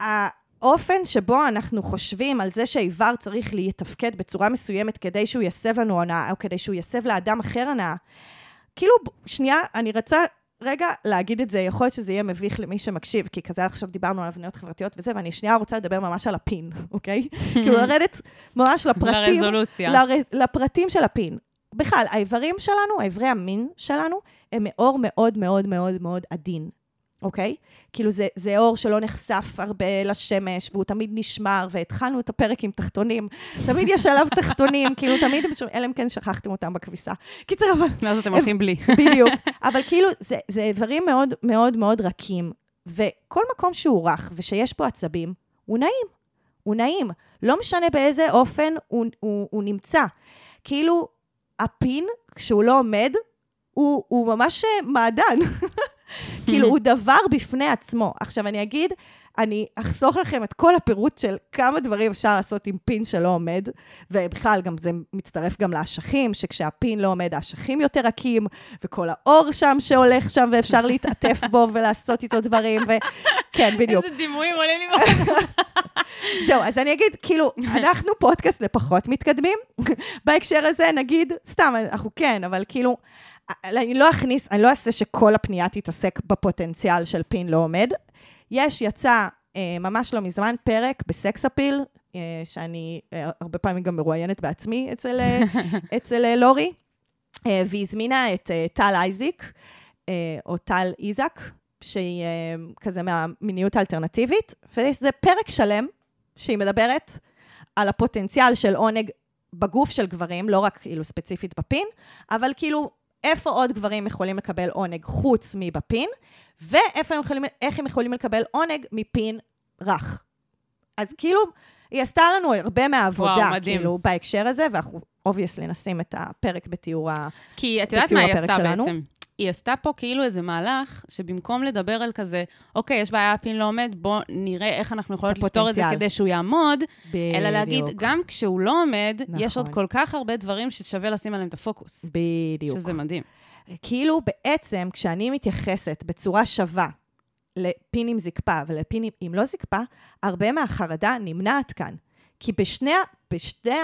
האופן שבו אנחנו חושבים על זה שהאיבר צריך להתפקד בצורה מסוימת כדי שהוא יסב לנו הנאה, או כדי שהוא יסב לאדם אחר הנאה. כאילו, שנייה, אני רצה... רגע, להגיד את זה, יכול להיות שזה יהיה מביך למי שמקשיב, כי כזה עכשיו דיברנו על הבניות חברתיות וזה, ואני שנייה רוצה לדבר ממש על הפין, אוקיי? כאילו לרדת ממש לפרטים, לפרטים של הפין. בכלל, האיברים שלנו, האיברי המין שלנו, הם מאור מאוד מאוד מאוד מאוד עדין, אוקיי? כאילו זה, זה אור שלא נחשף הרבה לשמש, והוא תמיד נשמר, והתחלנו את הפרק עם תחתונים, תמיד יש עליו תחתונים, כאילו תמיד, אלה הם כן שכחתם אותם בכביסה. קיצר, אבל... מאז אתם הולכים בלי. בדיוק. אבל כאילו, זה, זה איברים מאוד מאוד מאוד רכים, וכל מקום שהוא רך, ושיש פה עצבים, הוא נעים. הוא נעים. לא משנה באיזה אופן הוא, הוא, הוא נמצא. כאילו, הפין, כשהוא לא עומד, הוא, הוא ממש מעדן. כאילו, הוא דבר בפני עצמו. עכשיו, אני אגיד, אני אחסוך לכם את כל הפירוט של כמה דברים אפשר לעשות עם פין שלא עומד, ובכלל, גם זה מצטרף גם לאשכים, שכשהפין לא עומד, האשכים יותר רכים, וכל האור שם שהולך שם, ואפשר להתעטף בו ולעשות איתו דברים, וכן, בדיוק. איזה דימויים עולים לי מאוד. זהו, אז אני אגיד, כאילו, אנחנו פודקאסט לפחות מתקדמים, בהקשר הזה נגיד, סתם, אנחנו כן, אבל כאילו, אני לא אכניס, אני לא אעשה שכל הפנייה תתעסק בפוטנציאל של פין לא עומד. יש, יצא ממש לא מזמן פרק בסקס אפיל, שאני הרבה פעמים גם מרואיינת בעצמי אצל, אצל לורי, והיא הזמינה את טל אייזיק, או טל איזק, שהיא כזה מהמיניות האלטרנטיבית, וזה פרק שלם שהיא מדברת על הפוטנציאל של עונג בגוף של גברים, לא רק כאילו ספציפית בפין, אבל כאילו, איפה עוד גברים יכולים לקבל עונג חוץ מבפין, ואיפה הם יכולים, איך הם יכולים לקבל עונג מפין רך. אז כאילו, היא עשתה לנו הרבה מהעבודה, וואו, כאילו, בהקשר הזה, ואנחנו obviously נשים את הפרק בתיאור הפרק שלנו. כי את יודעת מה היא עשתה שלנו. בעצם? היא עשתה פה כאילו איזה מהלך, שבמקום לדבר על כזה, אוקיי, יש בעיה, הפין לא עומד, בוא נראה איך אנחנו יכולות לפתור את זה כדי שהוא יעמוד, בדיוק. אלא להגיד, גם כשהוא לא עומד, נכון. יש עוד כל כך הרבה דברים ששווה לשים עליהם את הפוקוס. בדיוק. שזה מדהים. כאילו בעצם, כשאני מתייחסת בצורה שווה, לפין עם זקפה ולפין עם לא זקפה, הרבה מהחרדה נמנעת כאן. כי בשני, בשני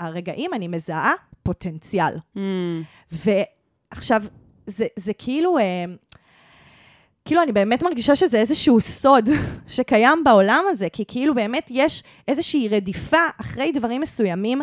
הרגעים אני מזהה פוטנציאל. Mm. ועכשיו... זה, זה כאילו, כאילו אני באמת מרגישה שזה איזשהו סוד שקיים בעולם הזה, כי כאילו באמת יש איזושהי רדיפה אחרי דברים מסוימים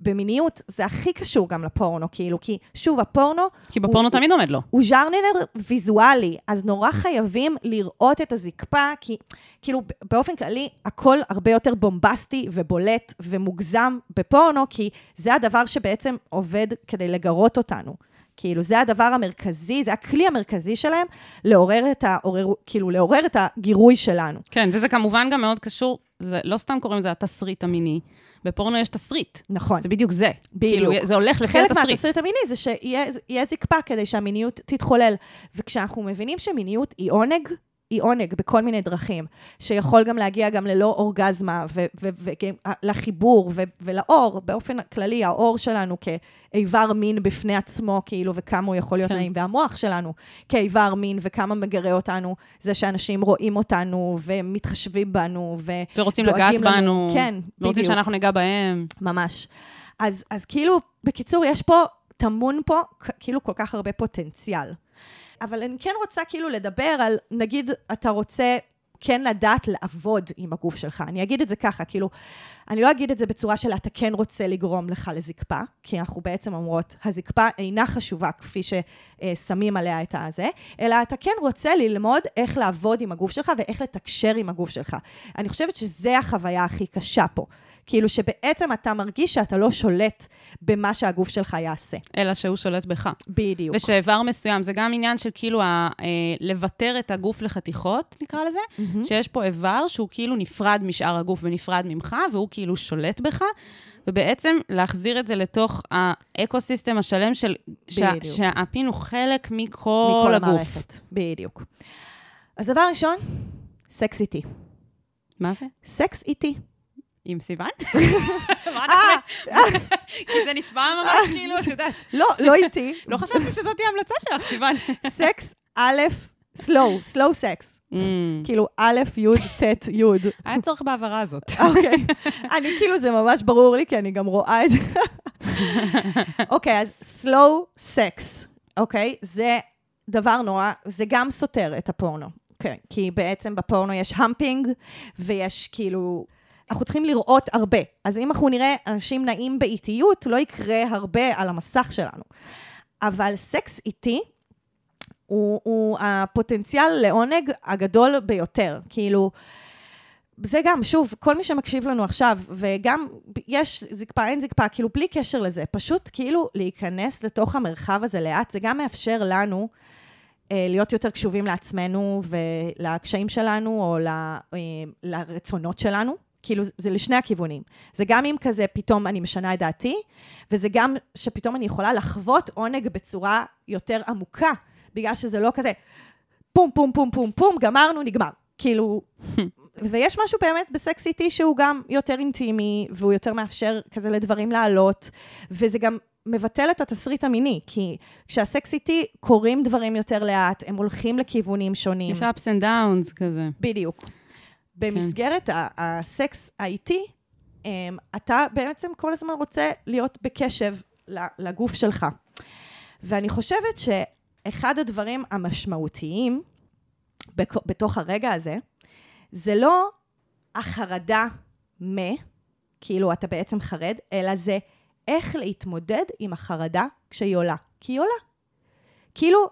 במיניות, זה הכי קשור גם לפורנו, כאילו, כי שוב, הפורנו, כי בפורנו תמיד עומד לו. הוא ז'אנר ויזואלי, אז נורא חייבים לראות את הזקפה, כי כאילו באופן כללי, הכל הרבה יותר בומבסטי ובולט ומוגזם בפורנו, כי זה הדבר שבעצם עובד כדי לגרות אותנו. כאילו, זה הדבר המרכזי, זה הכלי המרכזי שלהם, לעורר את, העורר, כאילו, לעורר את הגירוי שלנו. כן, וזה כמובן גם מאוד קשור, זה, לא סתם קוראים לזה התסריט המיני, בפורנו יש תסריט. נכון. זה בדיוק זה. בדיוק. כאילו, זה הולך לפי התסריט. חלק מהתסריט המיני זה שיהיה זקפה כדי שהמיניות תתחולל. וכשאנחנו מבינים שמיניות היא עונג, היא עונג בכל מיני דרכים, שיכול גם להגיע גם ללא אורגזמה, ולחיבור ולאור, באופן כללי, האור שלנו כאיבר מין בפני עצמו, כאילו, וכמה הוא יכול להיות נעים, והמוח שלנו כאיבר מין, וכמה מגרה אותנו, זה שאנשים רואים אותנו, ומתחשבים בנו, ורוצים לגעת בנו, ורוצים שאנחנו נגע בהם. ממש. אז, אז כאילו, בקיצור, יש פה, תמון פה, כאילו, כל כך הרבה פוטנציאל. אבל אני כן רוצה כאילו לדבר על, נגיד, אתה רוצה כן לדעת לעבוד עם הגוף שלך. אני אגיד את זה ככה, כאילו, אני לא אגיד את זה בצורה של אתה כן רוצה לגרום לך לזקפה, כי אנחנו בעצם אומרות, הזקפה אינה חשובה כפי ששמים עליה את הזה, אלא אתה כן רוצה ללמוד איך לעבוד עם הגוף שלך ואיך לתקשר עם הגוף שלך. אני חושבת שזה החוויה הכי קשה פה. כאילו שבעצם אתה מרגיש שאתה לא שולט במה שהגוף שלך יעשה. אלא שהוא שולט בך. בדיוק. ושאיבר מסוים, זה גם עניין של כאילו ה, אה, לוותר את הגוף לחתיכות, נקרא לזה, mm-hmm. שיש פה איבר שהוא כאילו נפרד משאר הגוף ונפרד ממך, והוא כאילו שולט בך, ובעצם להחזיר את זה לתוך האקוסיסטם השלם של, שה, שהפין הוא חלק מכל, מכל הגוף. המערכת. בדיוק. אז דבר ראשון, סקס איתי. מה זה? סקס איתי. עם סיוון? מה נכון? כי זה נשמע ממש כאילו, את יודעת. לא, לא איתי. לא חשבתי שזאת היא ההמלצה שלך, סיוון. סקס א', סלואו, סלואו סקס. כאילו א', י', ת', י'. היה צורך בעברה הזאת. אוקיי. אני כאילו, זה ממש ברור לי, כי אני גם רואה את זה. אוקיי, אז סלואו סקס, אוקיי? זה דבר נורא, זה גם סותר את הפורנו. כי בעצם בפורנו יש המפינג, ויש כאילו... אנחנו צריכים לראות הרבה. אז אם אנחנו נראה אנשים נעים באיטיות, לא יקרה הרבה על המסך שלנו. אבל סקס איטי הוא, הוא הפוטנציאל לעונג הגדול ביותר. כאילו, זה גם, שוב, כל מי שמקשיב לנו עכשיו, וגם יש זקפה, אין זקפה, כאילו בלי קשר לזה, פשוט כאילו להיכנס לתוך המרחב הזה לאט, זה גם מאפשר לנו להיות יותר קשובים לעצמנו ולקשיים שלנו, או ל, לרצונות שלנו. כאילו, זה לשני הכיוונים. זה גם אם כזה פתאום אני משנה את דעתי, וזה גם שפתאום אני יכולה לחוות עונג בצורה יותר עמוקה, בגלל שזה לא כזה, פום, פום, פום, פום, פום, גמרנו, נגמר. כאילו, ויש משהו באמת בסקס איטי שהוא גם יותר אינטימי, והוא יותר מאפשר כזה לדברים לעלות, וזה גם מבטל את התסריט המיני, כי כשהסקס איטי קוראים דברים יותר לאט, הם הולכים לכיוונים שונים. יש ups and downs כזה. בדיוק. במסגרת הסקס האיטי, אתה בעצם כל הזמן רוצה להיות בקשב לגוף שלך. ואני חושבת שאחד הדברים המשמעותיים בתוך הרגע הזה, זה לא החרדה מ, כאילו אתה בעצם חרד, אלא זה איך להתמודד עם החרדה כשהיא עולה. כי היא עולה. כאילו,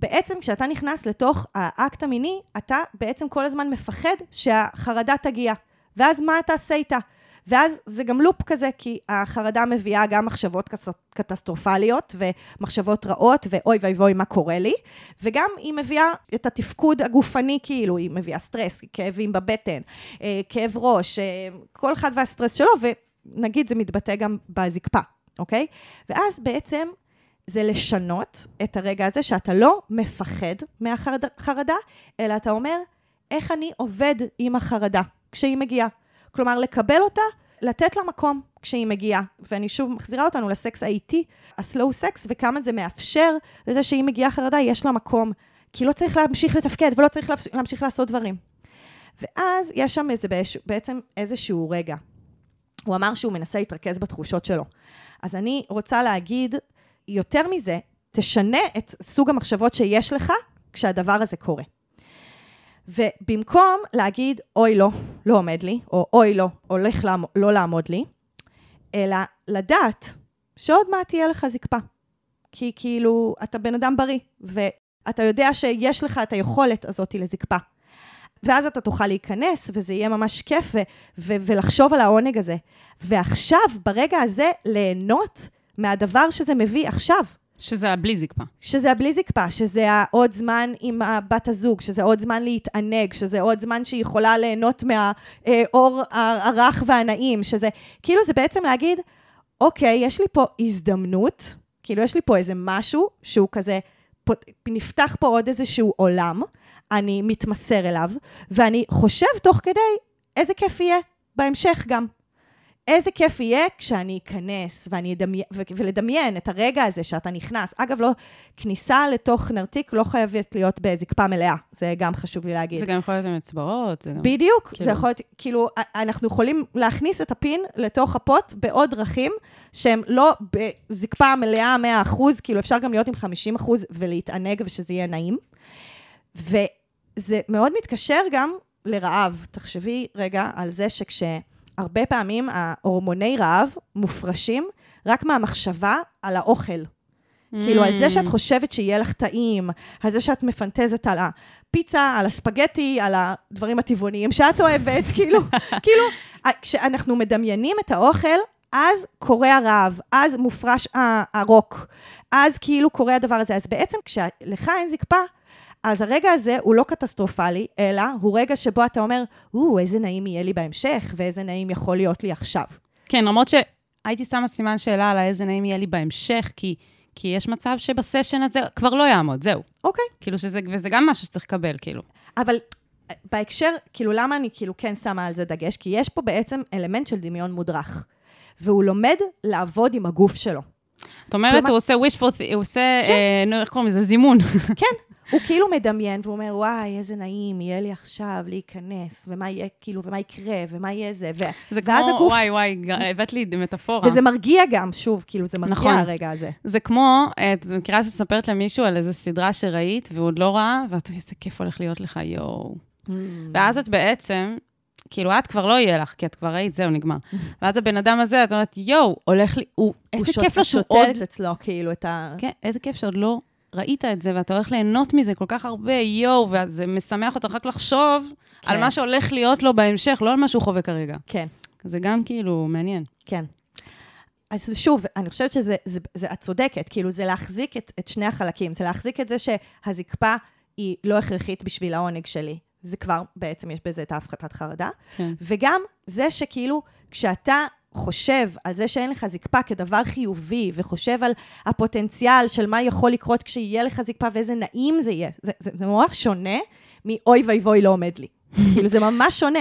בעצם כשאתה נכנס לתוך האקט המיני, אתה בעצם כל הזמן מפחד שהחרדה תגיע. ואז מה אתה עשה איתה? ואז זה גם לופ כזה, כי החרדה מביאה גם מחשבות קטסטרופליות, ומחשבות רעות, ואוי ואי ואי מה קורה לי, וגם היא מביאה את התפקוד הגופני, כאילו היא מביאה סטרס, כאבים בבטן, כאב ראש, כל אחד והסטרס שלו, ונגיד זה מתבטא גם בזקפה, אוקיי? ואז בעצם... זה לשנות את הרגע הזה שאתה לא מפחד מהחרדה, אלא אתה אומר, איך אני עובד עם החרדה כשהיא מגיעה. כלומר, לקבל אותה, לתת לה מקום כשהיא מגיעה. ואני שוב מחזירה אותנו לסקס האיטי, הסלואו סקס, וכמה זה מאפשר לזה שהיא מגיעה חרדה, יש לה מקום. כי לא צריך להמשיך לתפקד, ולא צריך להמשיך לעשות דברים. ואז יש שם איזה, בעצם איזשהו רגע. הוא אמר שהוא מנסה להתרכז בתחושות שלו. אז אני רוצה להגיד... יותר מזה, תשנה את סוג המחשבות שיש לך, כשהדבר הזה קורה. ובמקום להגיד, אוי לא, לא עומד לי, או אוי לא, הולך לעמוד, לא לעמוד לי, אלא לדעת, שעוד מה תהיה לך זקפה. כי כאילו, אתה בן אדם בריא, ואתה יודע שיש לך את היכולת הזאת לזקפה. ואז אתה תוכל להיכנס, וזה יהיה ממש כיף, ו- ו- ולחשוב על העונג הזה. ועכשיו, ברגע הזה, ליהנות, מהדבר שזה מביא עכשיו. שזה הבלי זקפה. שזה הבלי זקפה, שזה עוד זמן עם הבת הזוג, שזה עוד זמן להתענג, שזה עוד זמן שהיא יכולה ליהנות מהאור הרך והנעים, שזה, כאילו זה בעצם להגיד, אוקיי, יש לי פה הזדמנות, כאילו יש לי פה איזה משהו, שהוא כזה, נפתח פה עוד איזשהו עולם, אני מתמסר אליו, ואני חושב תוך כדי איזה כיף יהיה בהמשך גם. איזה כיף יהיה כשאני אכנס ואני אדמי... ולדמיין את הרגע הזה שאתה נכנס. אגב, לא, כניסה לתוך נרתיק לא חייבת להיות בזקפה מלאה. זה גם חשוב לי להגיד. זה גם יכול להיות עם אצבעות. זה גם... בדיוק. כאילו... זה יכול להיות, כאילו, אנחנו יכולים להכניס את הפין לתוך הפוט בעוד דרכים שהם לא בזקפה מלאה מאה אחוז, כאילו אפשר גם להיות עם חמישים אחוז ולהתענג ושזה יהיה נעים. וזה מאוד מתקשר גם לרעב. תחשבי רגע על זה שכש... הרבה פעמים ההורמוני רעב מופרשים רק מהמחשבה על האוכל. Mm. כאילו, על זה שאת חושבת שיהיה לך טעים, על זה שאת מפנטזת על הפיצה, על הספגטי, על הדברים הטבעוניים שאת אוהבת, כאילו, כאילו, כשאנחנו מדמיינים את האוכל, אז קורה הרעב, אז מופרש הרוק, אז כאילו קורה הדבר הזה. אז בעצם כשלך אין זקפה, אז הרגע הזה הוא לא קטסטרופלי, אלא הוא רגע שבו אתה אומר, או, איזה נעים יהיה לי בהמשך, ואיזה נעים יכול להיות לי עכשיו. כן, למרות שהייתי שמה סימן שאלה על איזה נעים יהיה לי בהמשך, כי, כי יש מצב שבסשן הזה כבר לא יעמוד, זהו. אוקיי. כאילו שזה, וזה גם משהו שצריך לקבל, כאילו. אבל בהקשר, כאילו, למה אני כאילו כן שמה על זה דגש? כי יש פה בעצם אלמנט של דמיון מודרך, והוא לומד לעבוד עם הגוף שלו. זאת אומרת, הוא עושה wish for, הוא עושה, איך קוראים לזה, זימון. כן. הוא כאילו מדמיין, והוא אומר, וואי, איזה נעים, יהיה לי עכשיו להיכנס, ומה יהיה, כאילו, ומה יקרה, ומה יהיה זה, ו... זה כמו, הגוף... וואי, וואי, הבאת לי מטאפורה. וזה מרגיע גם, שוב, כאילו, זה מרגיע נכון. הרגע הזה. זה כמו, את מכירה שמספרת למישהו על איזו סדרה שראית, והוא עוד לא ראה, ואת, איזה כיף הולך להיות לך, יואו. Mm. ואז את בעצם, כאילו, את כבר לא יהיה לך, כי את כבר ראית, זהו, נגמר. ואז הבן אדם הזה, את אומרת, יואו, הולך לי, הוא, איזה כיף לו שהוא עוד... אצלו, כאילו, את ה... כן, איזה כיף שעוד לא... ראית את זה, ואתה הולך ליהנות מזה כל כך הרבה, יואו, וזה משמח אותך רק לחשוב כן. על מה שהולך להיות לו בהמשך, לא על מה שהוא חווה כרגע. כן. זה גם כאילו מעניין. כן. אז שוב, אני חושבת שזה, זה, זה, את צודקת, כאילו זה להחזיק את, את שני החלקים, זה להחזיק את זה שהזקפה היא לא הכרחית בשביל העונג שלי. זה כבר, בעצם יש בזה את ההפחתת חרדה. כן. וגם זה שכאילו, כשאתה, חושב על זה שאין לך זקפה כדבר חיובי, וחושב על הפוטנציאל של מה יכול לקרות כשיהיה לך זקפה, ואיזה נעים זה יהיה. זה, זה, זה ממש שונה מאוי ואי ואי לא עומד לי. כאילו זה ממש שונה.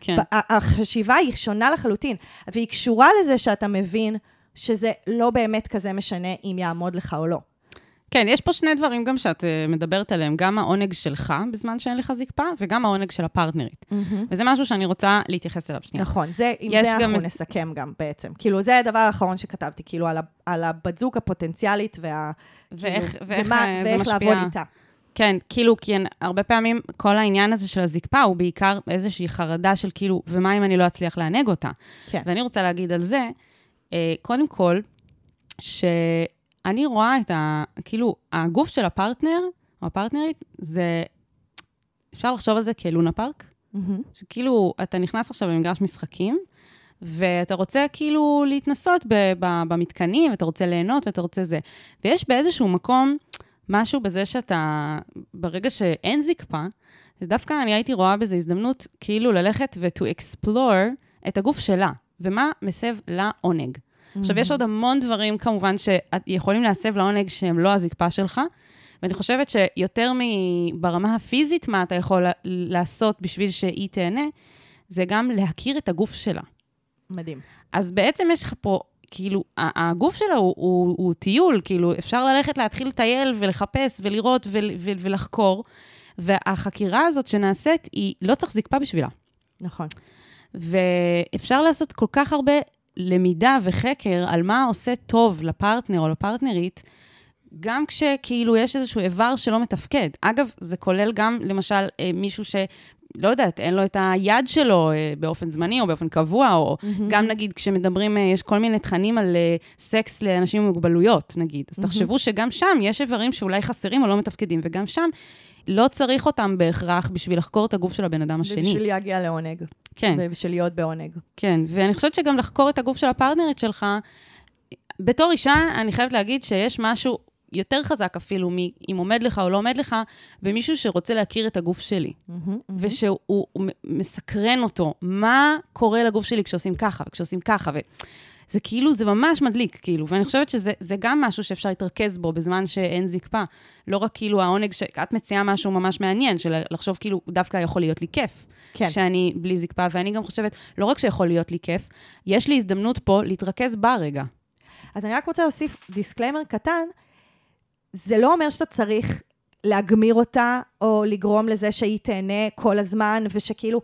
כן. החשיבה היא שונה לחלוטין, והיא קשורה לזה שאתה מבין שזה לא באמת כזה משנה אם יעמוד לך או לא. כן, יש פה שני דברים גם שאת מדברת עליהם, גם העונג שלך בזמן שאין לך זקפה, וגם העונג של הפרטנרית. Mm-hmm. וזה משהו שאני רוצה להתייחס אליו שנייה. נכון, זה, עם זה אנחנו את... נסכם גם בעצם. כאילו, זה הדבר האחרון שכתבתי, כאילו, על, על הבת זוג הפוטנציאלית, וה, ואיך, כאילו, ואיך, ומה, ואיך, ואיך לעבוד איתה. כן, כאילו, כי הרבה פעמים כל העניין הזה של הזקפה הוא בעיקר איזושהי חרדה של כאילו, ומה אם אני לא אצליח להנהג אותה. כן. ואני רוצה להגיד על זה, קודם כל, ש... אני רואה את ה... כאילו, הגוף של הפרטנר, או הפרטנרית, זה... אפשר לחשוב על זה כלונה פארק, mm-hmm. שכאילו, אתה נכנס עכשיו במגרש משחקים, ואתה רוצה כאילו להתנסות ב- ב- במתקנים, ואתה רוצה ליהנות, ואתה רוצה זה. ויש באיזשהו מקום משהו בזה שאתה... ברגע שאין זקפה, דווקא אני הייתי רואה בזה הזדמנות כאילו ללכת ו-to explore את הגוף שלה, ומה מסב לה עונג. עכשיו, יש עוד המון דברים, כמובן, שיכולים להסב לעונג שהם לא הזקפה שלך, ואני חושבת שיותר מברמה הפיזית, מה אתה יכול לעשות בשביל שהיא תהנה, זה גם להכיר את הגוף שלה. מדהים. אז בעצם יש לך פה, כאילו, הגוף שלה הוא, הוא, הוא טיול, כאילו, אפשר ללכת להתחיל לטייל ולחפש ולראות ול, ול, ולחקור, והחקירה הזאת שנעשית, היא לא צריך זקפה בשבילה. נכון. ואפשר לעשות כל כך הרבה... למידה וחקר על מה עושה טוב לפרטנר או לפרטנרית, גם כשכאילו יש איזשהו איבר שלא מתפקד. אגב, זה כולל גם, למשל, מישהו שלא יודעת, אין לו את היד שלו באופן זמני או באופן קבוע, או mm-hmm. גם נגיד כשמדברים, יש כל מיני תכנים על סקס לאנשים עם מוגבלויות, נגיד. אז mm-hmm. תחשבו שגם שם יש איברים שאולי חסרים או לא מתפקדים, וגם שם לא צריך אותם בהכרח בשביל לחקור את הגוף של הבן אדם השני. בשביל להגיע לעונג. כן. ובשביל להיות בעונג. כן, ואני חושבת שגם לחקור את הגוף של הפרטנרית שלך, בתור אישה אני חייבת להגיד שיש משהו יותר חזק אפילו, מ- אם עומד לך או לא עומד לך, במישהו שרוצה להכיר את הגוף שלי. Mm-hmm, mm-hmm. ושהוא מסקרן אותו, מה קורה לגוף שלי כשעושים ככה, וכשעושים ככה, ו... זה כאילו, זה ממש מדליק, כאילו, ואני חושבת שזה זה גם משהו שאפשר להתרכז בו בזמן שאין זקפה. לא רק כאילו העונג, שאת מציעה משהו ממש מעניין, של לחשוב כאילו, דווקא יכול להיות לי כיף, כן. שאני בלי זקפה, ואני גם חושבת, לא רק שיכול להיות לי כיף, יש לי הזדמנות פה להתרכז בה רגע. אז אני רק רוצה להוסיף דיסקליימר קטן, זה לא אומר שאתה צריך להגמיר אותה, או לגרום לזה שהיא תהנה כל הזמן, ושכאילו,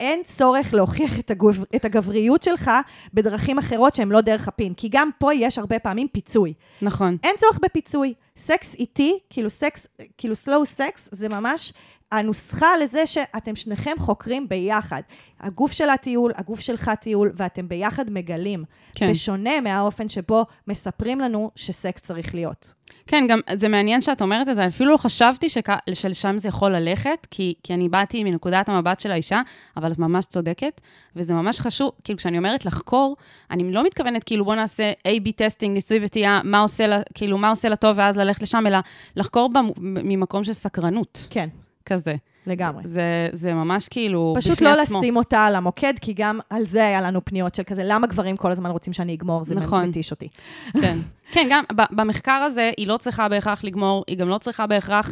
אין צורך להוכיח את, הגבר, את הגבריות שלך בדרכים אחרות שהן לא דרך הפין, כי גם פה יש הרבה פעמים פיצוי. נכון. אין צורך בפיצוי. סקס איתי, כאילו סקס, כאילו סלואו סקס, זה ממש הנוסחה לזה שאתם שניכם חוקרים ביחד. הגוף שלה טיול, הגוף שלך טיול, ואתם ביחד מגלים. כן. בשונה מהאופן שבו מספרים לנו שסקס צריך להיות. כן, גם זה מעניין שאת אומרת את זה, אפילו חשבתי שלשם זה יכול ללכת, כי, כי אני באתי מנקודת המבט של האישה, אבל את ממש צודקת, וזה ממש חשוב, כאילו כשאני אומרת לחקור, אני לא מתכוונת, כאילו בוא נעשה A-B טסטינג, ניסוי וטעייה, מה עושה לה, כאילו מה עושה לה טוב, ואז ללכת לשם, אלא לחקור ממקום של סקרנות. כן. כזה. לגמרי. זה, זה ממש כאילו... פשוט לא עצמו. לשים אותה על המוקד, כי גם על זה היה לנו פניות של כזה, למה גברים כל הזמן רוצים שאני אגמור, זה נכון. מתיש אותי. כן. כן, גם במחקר הזה, היא לא צריכה בהכרח לגמור, היא גם לא צריכה בהכרח,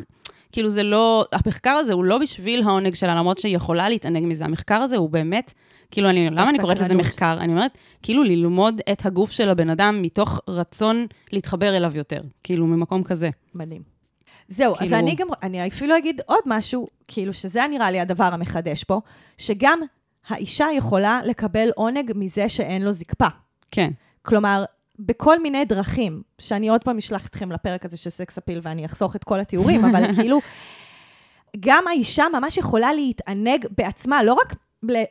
כאילו זה לא, המחקר הזה הוא לא בשביל העונג שלה, למרות שהיא יכולה להתענג מזה, המחקר הזה הוא באמת, כאילו, אני, למה אני קוראת לזה מחקר? אני אומרת, כאילו ללמוד את הגוף של הבן אדם, מתוך רצון להתחבר אליו יותר, כאילו ממקום כזה. מדהים. זהו, כאילו... אז אני גם, אני אפילו אגיד עוד משהו, כאילו שזה נראה לי הדבר המחדש פה, שגם האישה יכולה לקבל עונג מזה שאין לו זקפה. כן. כלומר, בכל מיני דרכים, שאני עוד פעם אשלח אתכם לפרק הזה של סקס אפיל, ואני אחסוך את כל התיאורים, אבל כאילו, גם האישה ממש יכולה להתענג בעצמה, לא רק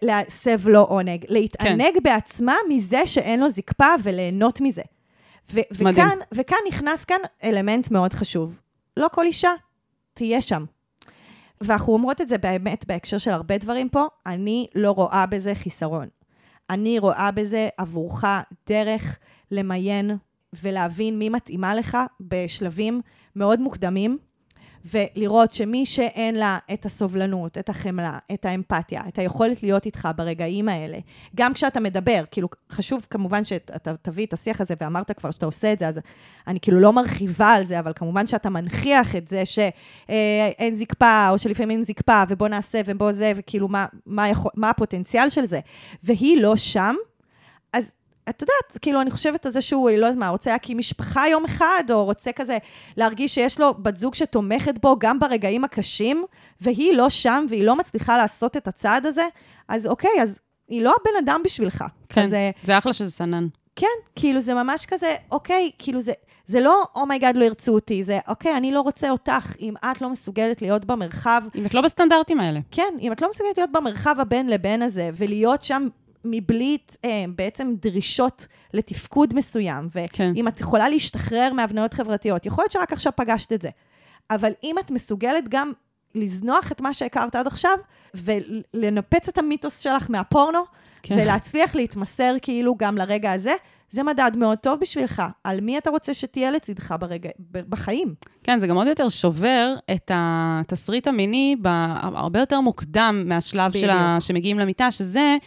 להסב לו עונג, להתענג כן. בעצמה מזה שאין לו זקפה, וליהנות מזה. ו- וכאן, וכאן נכנס כאן אלמנט מאוד חשוב. לא כל אישה תהיה שם. ואנחנו אומרות את זה באמת בהקשר של הרבה דברים פה, אני לא רואה בזה חיסרון. אני רואה בזה עבורך דרך למיין ולהבין מי מתאימה לך בשלבים מאוד מוקדמים, ולראות שמי שאין לה את הסובלנות, את החמלה, את האמפתיה, את היכולת להיות איתך ברגעים האלה, גם כשאתה מדבר, כאילו חשוב כמובן שאתה תביא את השיח הזה, ואמרת כבר שאתה עושה את זה, אז אני כאילו לא מרחיבה על זה, אבל כמובן שאתה מנחיח את זה, שאין זקפה, או שלפעמים אין זקפה, ובוא נעשה ובוא זה, וכאילו מה, מה, יכול, מה הפוטנציאל של זה, והיא לא שם, אז את יודעת, כאילו אני חושבת על זה שהוא, לא יודעת מה, רוצה להקים משפחה יום אחד, או רוצה כזה להרגיש שיש לו בת זוג שתומכת בו גם ברגעים הקשים, והיא לא שם, והיא לא מצליחה לעשות את הצעד הזה, אז אוקיי, אז היא לא הבן אדם בשבילך. כן, כזה, זה אחלה של סנן. כן, כאילו זה ממש כזה, אוקיי, כאילו זה, זה לא, oh my God, לא ירצו אותי, זה אוקיי, אני לא רוצה אותך, אם את לא מסוגלת להיות במרחב. אם את לא בסטנדרטים האלה. כן, אם את לא מסוגלת להיות במרחב הבין לבין הזה, ולהיות שם מבלי בעצם דרישות לתפקוד מסוים, ואם את יכולה להשתחרר מהבניות חברתיות, יכול להיות שרק עכשיו פגשת את זה, אבל אם את מסוגלת גם לזנוח את מה שהכרת עד עכשיו, ולנפץ את המיתוס שלך מהפורנו, ולהצליח להתמסר כאילו גם לרגע הזה, זה מדד מאוד טוב בשבילך, על מי אתה רוצה שתהיה לצדך ברגע, בחיים. כן, זה גם עוד יותר שובר את התסריט המיני, הרבה יותר מוקדם מהשלב שלה, שמגיעים למיטה, שזה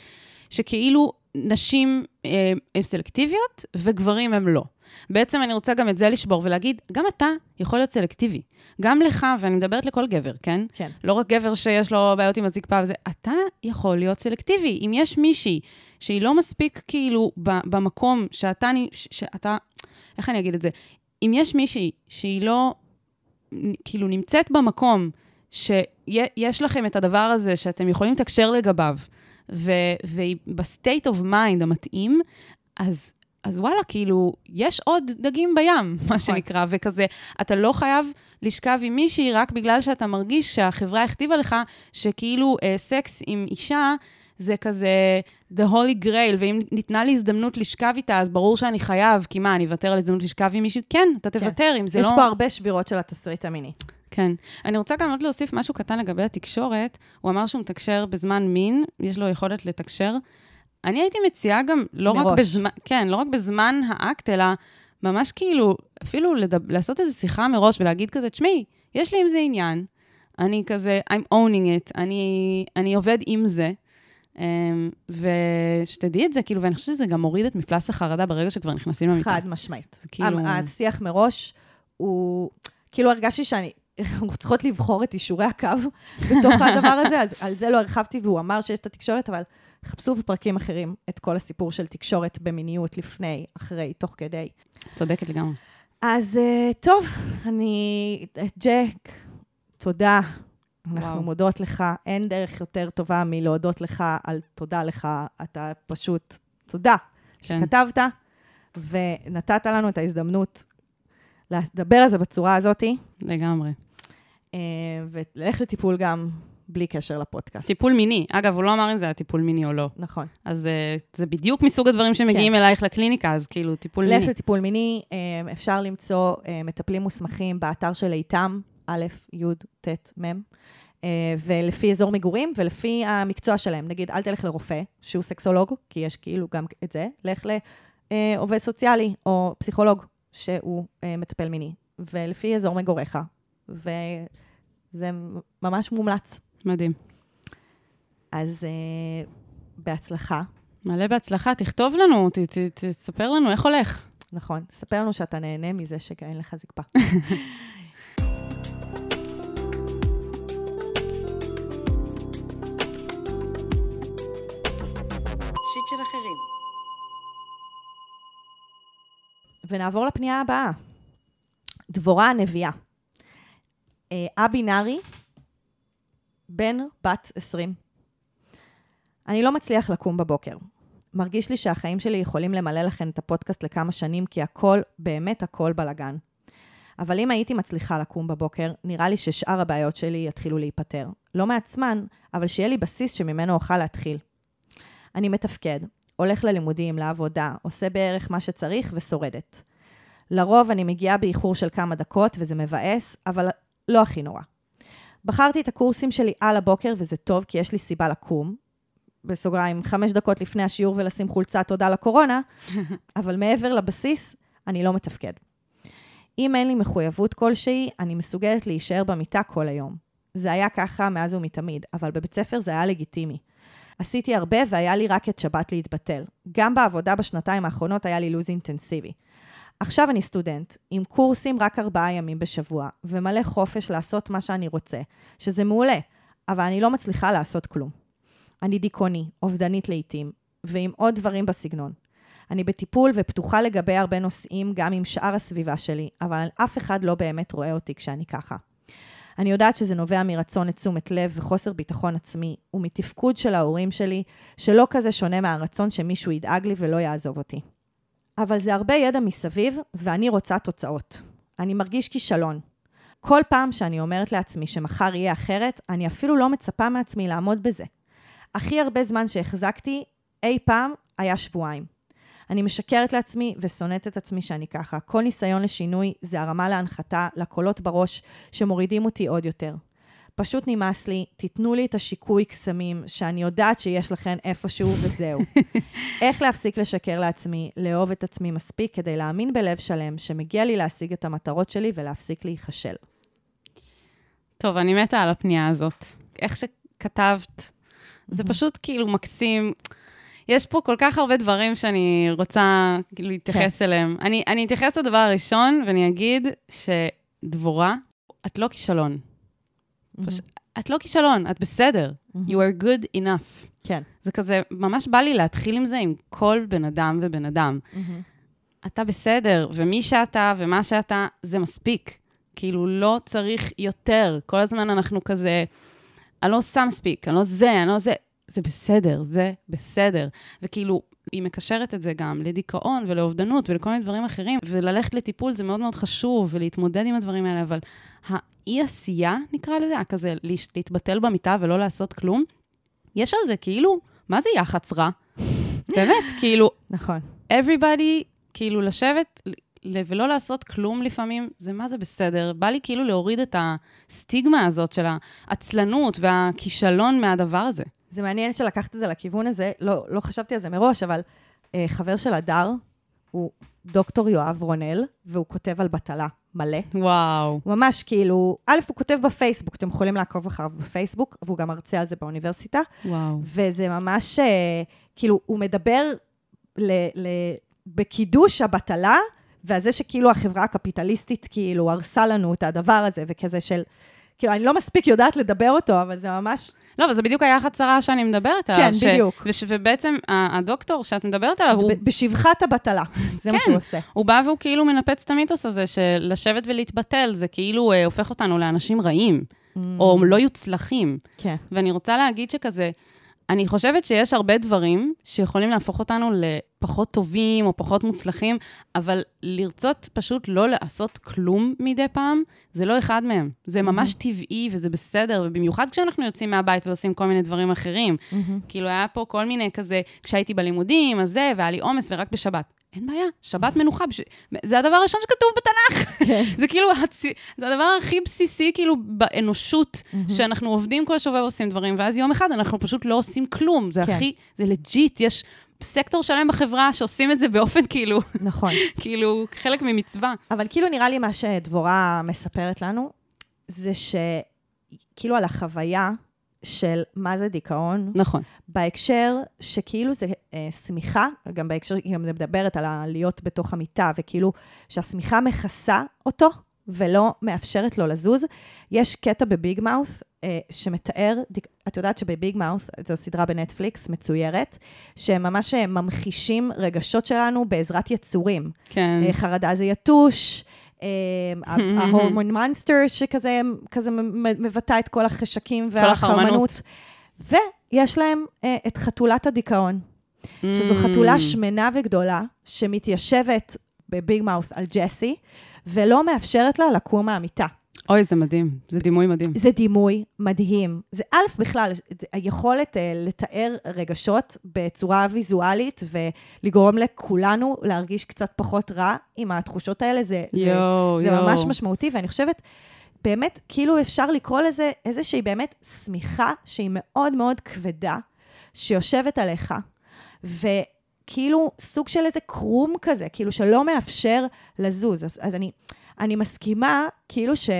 שכאילו נשים אה, הן סלקטיביות, וגברים הם לא. בעצם אני רוצה גם את זה לשבור ולהגיד, גם אתה יכול להיות סלקטיבי. גם לך, ואני מדברת לכל גבר, כן? כן. לא רק גבר שיש לו בעיות עם הזקפה וזה, אתה יכול להיות סלקטיבי. אם יש מישהי שהיא לא מספיק כאילו במקום שאתה, שאתה, איך אני אגיד את זה? אם יש מישהי שהיא לא, כאילו נמצאת במקום שיש לכם את הדבר הזה שאתם יכולים לתקשר לגביו, ובסטייט אוף מיינד המתאים, אז, אז וואלה, כאילו, יש עוד דגים בים, מה שנקרא, וכזה, אתה לא חייב לשכב עם מישהי, רק בגלל שאתה מרגיש שהחברה הכתיבה לך, שכאילו אה, סקס עם אישה, זה כזה the holy grail, ואם ניתנה לי הזדמנות לשכב איתה, אז ברור שאני חייב, כי מה, אני אוותר על הזדמנות לשכב עם מישהו? כן, אתה תוותר, אם זה לא... יש פה הרבה שבירות של התסריט המיני. כן. אני רוצה גם עוד להוסיף משהו קטן לגבי התקשורת. הוא אמר שהוא מתקשר בזמן מין, יש לו יכולת לתקשר. אני הייתי מציעה גם, לא מראש. רק בזמן, כן, לא רק בזמן האקט, אלא ממש כאילו, אפילו לדב, לעשות איזו שיחה מראש ולהגיד כזה, תשמעי, יש לי עם זה עניין, אני כזה, I'm owning it, אני, אני עובד עם זה, ושתדעי את זה, כאילו, ואני חושבת שזה גם מוריד את מפלס החרדה ברגע שכבר נכנסים למיטה. חד משמעית. השיח מראש הוא, כאילו הרגשתי שאני, אנחנו צריכות לבחור את אישורי הקו בתוך הדבר הזה, אז על זה לא הרחבתי, והוא אמר שיש את התקשורת, אבל חפשו בפרקים אחרים את כל הסיפור של תקשורת במיניות לפני, אחרי, תוך כדי. צודקת לגמרי. אז טוב, אני, ג'ק, תודה. אנחנו מודות לך, אין דרך יותר טובה מלהודות לך על תודה לך, אתה פשוט תודה שכתבת, ונתת לנו את ההזדמנות לדבר על זה בצורה הזאת. לגמרי. ולך לטיפול גם בלי קשר לפודקאסט. טיפול מיני. אגב, הוא לא אמר אם זה היה טיפול מיני או לא. נכון. אז זה בדיוק מסוג הדברים שמגיעים אלייך לקליניקה, אז כאילו טיפול מיני. לך לטיפול מיני, אפשר למצוא מטפלים מוסמכים באתר של איתם, א', י', ת', מ', ולפי אזור מגורים, ולפי המקצוע שלהם. נגיד, אל תלך לרופא, שהוא סקסולוג, כי יש כאילו גם את זה, לך לעובד סוציאלי, או פסיכולוג, שהוא מטפל מיני, ולפי אזור מגוריך, וזה ממש מומלץ. מדהים. אז בהצלחה. מלא בהצלחה, תכתוב לנו, תספר לנו איך הולך. נכון, תספר לנו שאתה נהנה מזה שאין לך זקפה. של אחרים. ונעבור לפנייה הבאה. דבורה הנביאה. א-בינארי, בן בת עשרים. אני לא מצליח לקום בבוקר. מרגיש לי שהחיים שלי יכולים למלא לכן את הפודקאסט לכמה שנים, כי הכל, באמת הכל בלגן. אבל אם הייתי מצליחה לקום בבוקר, נראה לי ששאר הבעיות שלי יתחילו להיפטר. לא מעצמן, אבל שיהיה לי בסיס שממנו אוכל להתחיל. אני מתפקד, הולך ללימודים, לעבודה, עושה בערך מה שצריך ושורדת. לרוב אני מגיעה באיחור של כמה דקות וזה מבאס, אבל לא הכי נורא. בחרתי את הקורסים שלי על הבוקר וזה טוב כי יש לי סיבה לקום, בסוגריים חמש דקות לפני השיעור ולשים חולצה תודה לקורונה, אבל מעבר לבסיס אני לא מתפקד. אם אין לי מחויבות כלשהי, אני מסוגלת להישאר במיטה כל היום. זה היה ככה מאז ומתמיד, אבל בבית ספר זה היה לגיטימי. עשיתי הרבה והיה לי רק את שבת להתבטל. גם בעבודה בשנתיים האחרונות היה לי לוז אינטנסיבי. עכשיו אני סטודנט, עם קורסים רק ארבעה ימים בשבוע, ומלא חופש לעשות מה שאני רוצה, שזה מעולה, אבל אני לא מצליחה לעשות כלום. אני דיכאוני, אובדנית לעתים, ועם עוד דברים בסגנון. אני בטיפול ופתוחה לגבי הרבה נושאים גם עם שאר הסביבה שלי, אבל אף אחד לא באמת רואה אותי כשאני ככה. אני יודעת שזה נובע מרצון לתשומת לב וחוסר ביטחון עצמי, ומתפקוד של ההורים שלי, שלא כזה שונה מהרצון שמישהו ידאג לי ולא יעזוב אותי. אבל זה הרבה ידע מסביב, ואני רוצה תוצאות. אני מרגיש כישלון. כל פעם שאני אומרת לעצמי שמחר יהיה אחרת, אני אפילו לא מצפה מעצמי לעמוד בזה. הכי הרבה זמן שהחזקתי, אי פעם, היה שבועיים. אני משקרת לעצמי ושונאת את עצמי שאני ככה. כל ניסיון לשינוי זה הרמה להנחתה, לקולות בראש, שמורידים אותי עוד יותר. פשוט נמאס לי, תיתנו לי את השיקוי קסמים, שאני יודעת שיש לכן איפשהו וזהו. איך להפסיק לשקר לעצמי, לאהוב את עצמי מספיק, כדי להאמין בלב שלם, שמגיע לי להשיג את המטרות שלי ולהפסיק להיחשל. טוב, אני מתה על הפנייה הזאת. איך שכתבת, זה פשוט כאילו מקסים. יש פה כל כך הרבה דברים שאני רוצה כאילו להתייחס כן. אליהם. אני, אני אתייחס לדבר הראשון, ואני אגיד שדבורה, את לא כישלון. Mm-hmm. פש... את לא כישלון, את בסדר. Mm-hmm. You are good enough. כן. זה כזה, ממש בא לי להתחיל עם זה, עם כל בן אדם ובן אדם. Mm-hmm. אתה בסדר, ומי שאתה ומה שאתה, זה מספיק. כאילו, לא צריך יותר. כל הזמן אנחנו כזה, אני לא שם ספיק, אני לא זה, אני לא זה. זה בסדר, זה בסדר. וכאילו, היא מקשרת את זה גם לדיכאון ולאובדנות ולכל מיני דברים אחרים, וללכת לטיפול זה מאוד מאוד חשוב, ולהתמודד עם הדברים האלה, אבל האי-עשייה, נקרא לזה, כזה להתבטל במיטה ולא לעשות כלום, יש על זה כאילו, מה זה יחץ רע? באמת, כאילו, נכון. everybody, כאילו, לשבת ולא לעשות כלום לפעמים, זה מה זה בסדר? בא לי כאילו להוריד את הסטיגמה הזאת של העצלנות והכישלון מהדבר הזה. זה מעניין שלקחת את זה לכיוון הזה, לא, לא חשבתי על זה מראש, אבל אה, חבר של הדר הוא דוקטור יואב רונל, והוא כותב על בטלה מלא. וואו. ממש כאילו, א' הוא כותב בפייסבוק, אתם יכולים לעקוב אחריו בפייסבוק, והוא גם מרצה על זה באוניברסיטה. וואו. וזה ממש, כאילו, הוא מדבר ל, ל, בקידוש הבטלה, והזה שכאילו החברה הקפיטליסטית כאילו הרסה לנו את הדבר הזה, וכזה של, כאילו, אני לא מספיק יודעת לדבר אותו, אבל זה ממש... לא, אבל זה בדיוק היה חצרה שאני מדברת עליו. כן, ש... בדיוק. וש... ובעצם הדוקטור שאת מדברת עליו... הוא... בשבחת הבטלה, זה כן. מה שהוא עושה. הוא בא והוא כאילו מנפץ את המיתוס הזה, שלשבת ולהתבטל, זה כאילו אה, הופך אותנו לאנשים רעים, mm. או לא יוצלחים. כן. ואני רוצה להגיד שכזה, אני חושבת שיש הרבה דברים שיכולים להפוך אותנו לפחות טובים או פחות מוצלחים, אבל לרצות פשוט לא לעשות כלום מדי פעם, זה לא אחד מהם. זה ממש טבעי וזה בסדר, ובמיוחד כשאנחנו יוצאים מהבית ועושים כל מיני דברים אחרים. כאילו היה פה כל מיני כזה, כשהייתי בלימודים, אז זה, והיה לי אומס ורק בשבת. אין בעיה, שבת מנוחה, זה הדבר הראשון שכתוב בתנ"ך. זה כאילו, זה הדבר הכי בסיסי, כאילו, באנושות, שאנחנו עובדים כל שבוע ועושים דברים, ואז יום אחד אנחנו פשוט לא עושים כלום. זה הכי, זה לג'יט, יש סקטור שלם בחברה שעושים את זה באופן כאילו, נכון. כאילו, חלק ממצווה. אבל כאילו נראה לי מה שדבורה מספרת לנו, זה שכאילו על החוויה של מה זה דיכאון, נכון. בהקשר שכאילו זה אה, סמיכה, גם בהקשר, היא גם מדברת על להיות בתוך המיטה, וכאילו שהסמיכה מכסה אותו, ולא מאפשרת לו לזוז. יש קטע בביג מאוס, אה, שמתאר, דיק... את יודעת שבביג מאוס, זו סדרה בנטפליקס מצוירת, שממש ממחישים רגשות שלנו בעזרת יצורים. כן. אה, חרדה זה יתוש, ההורמון מונסטר, שכזה מבטא את כל החשקים והחרמנות. ויש להם את חתולת הדיכאון, שזו חתולה שמנה וגדולה, שמתיישבת בביג מאוס על ג'סי, ולא מאפשרת לה לקום מהמיטה. אוי, זה מדהים. זה דימוי מדהים. זה דימוי מדהים. זה אלף בכלל, היכולת לתאר רגשות בצורה ויזואלית, ולגרום לכולנו להרגיש קצת פחות רע עם התחושות האלה, זה, יו, זה, יו. זה ממש משמעותי, ואני חושבת, באמת, כאילו אפשר לקרוא לזה איזושהי באמת סמיכה, שהיא מאוד מאוד כבדה, שיושבת עליך, ו... כאילו סוג של איזה קרום כזה, כאילו שלא מאפשר לזוז. אז, אז אני, אני מסכימה, כאילו ש...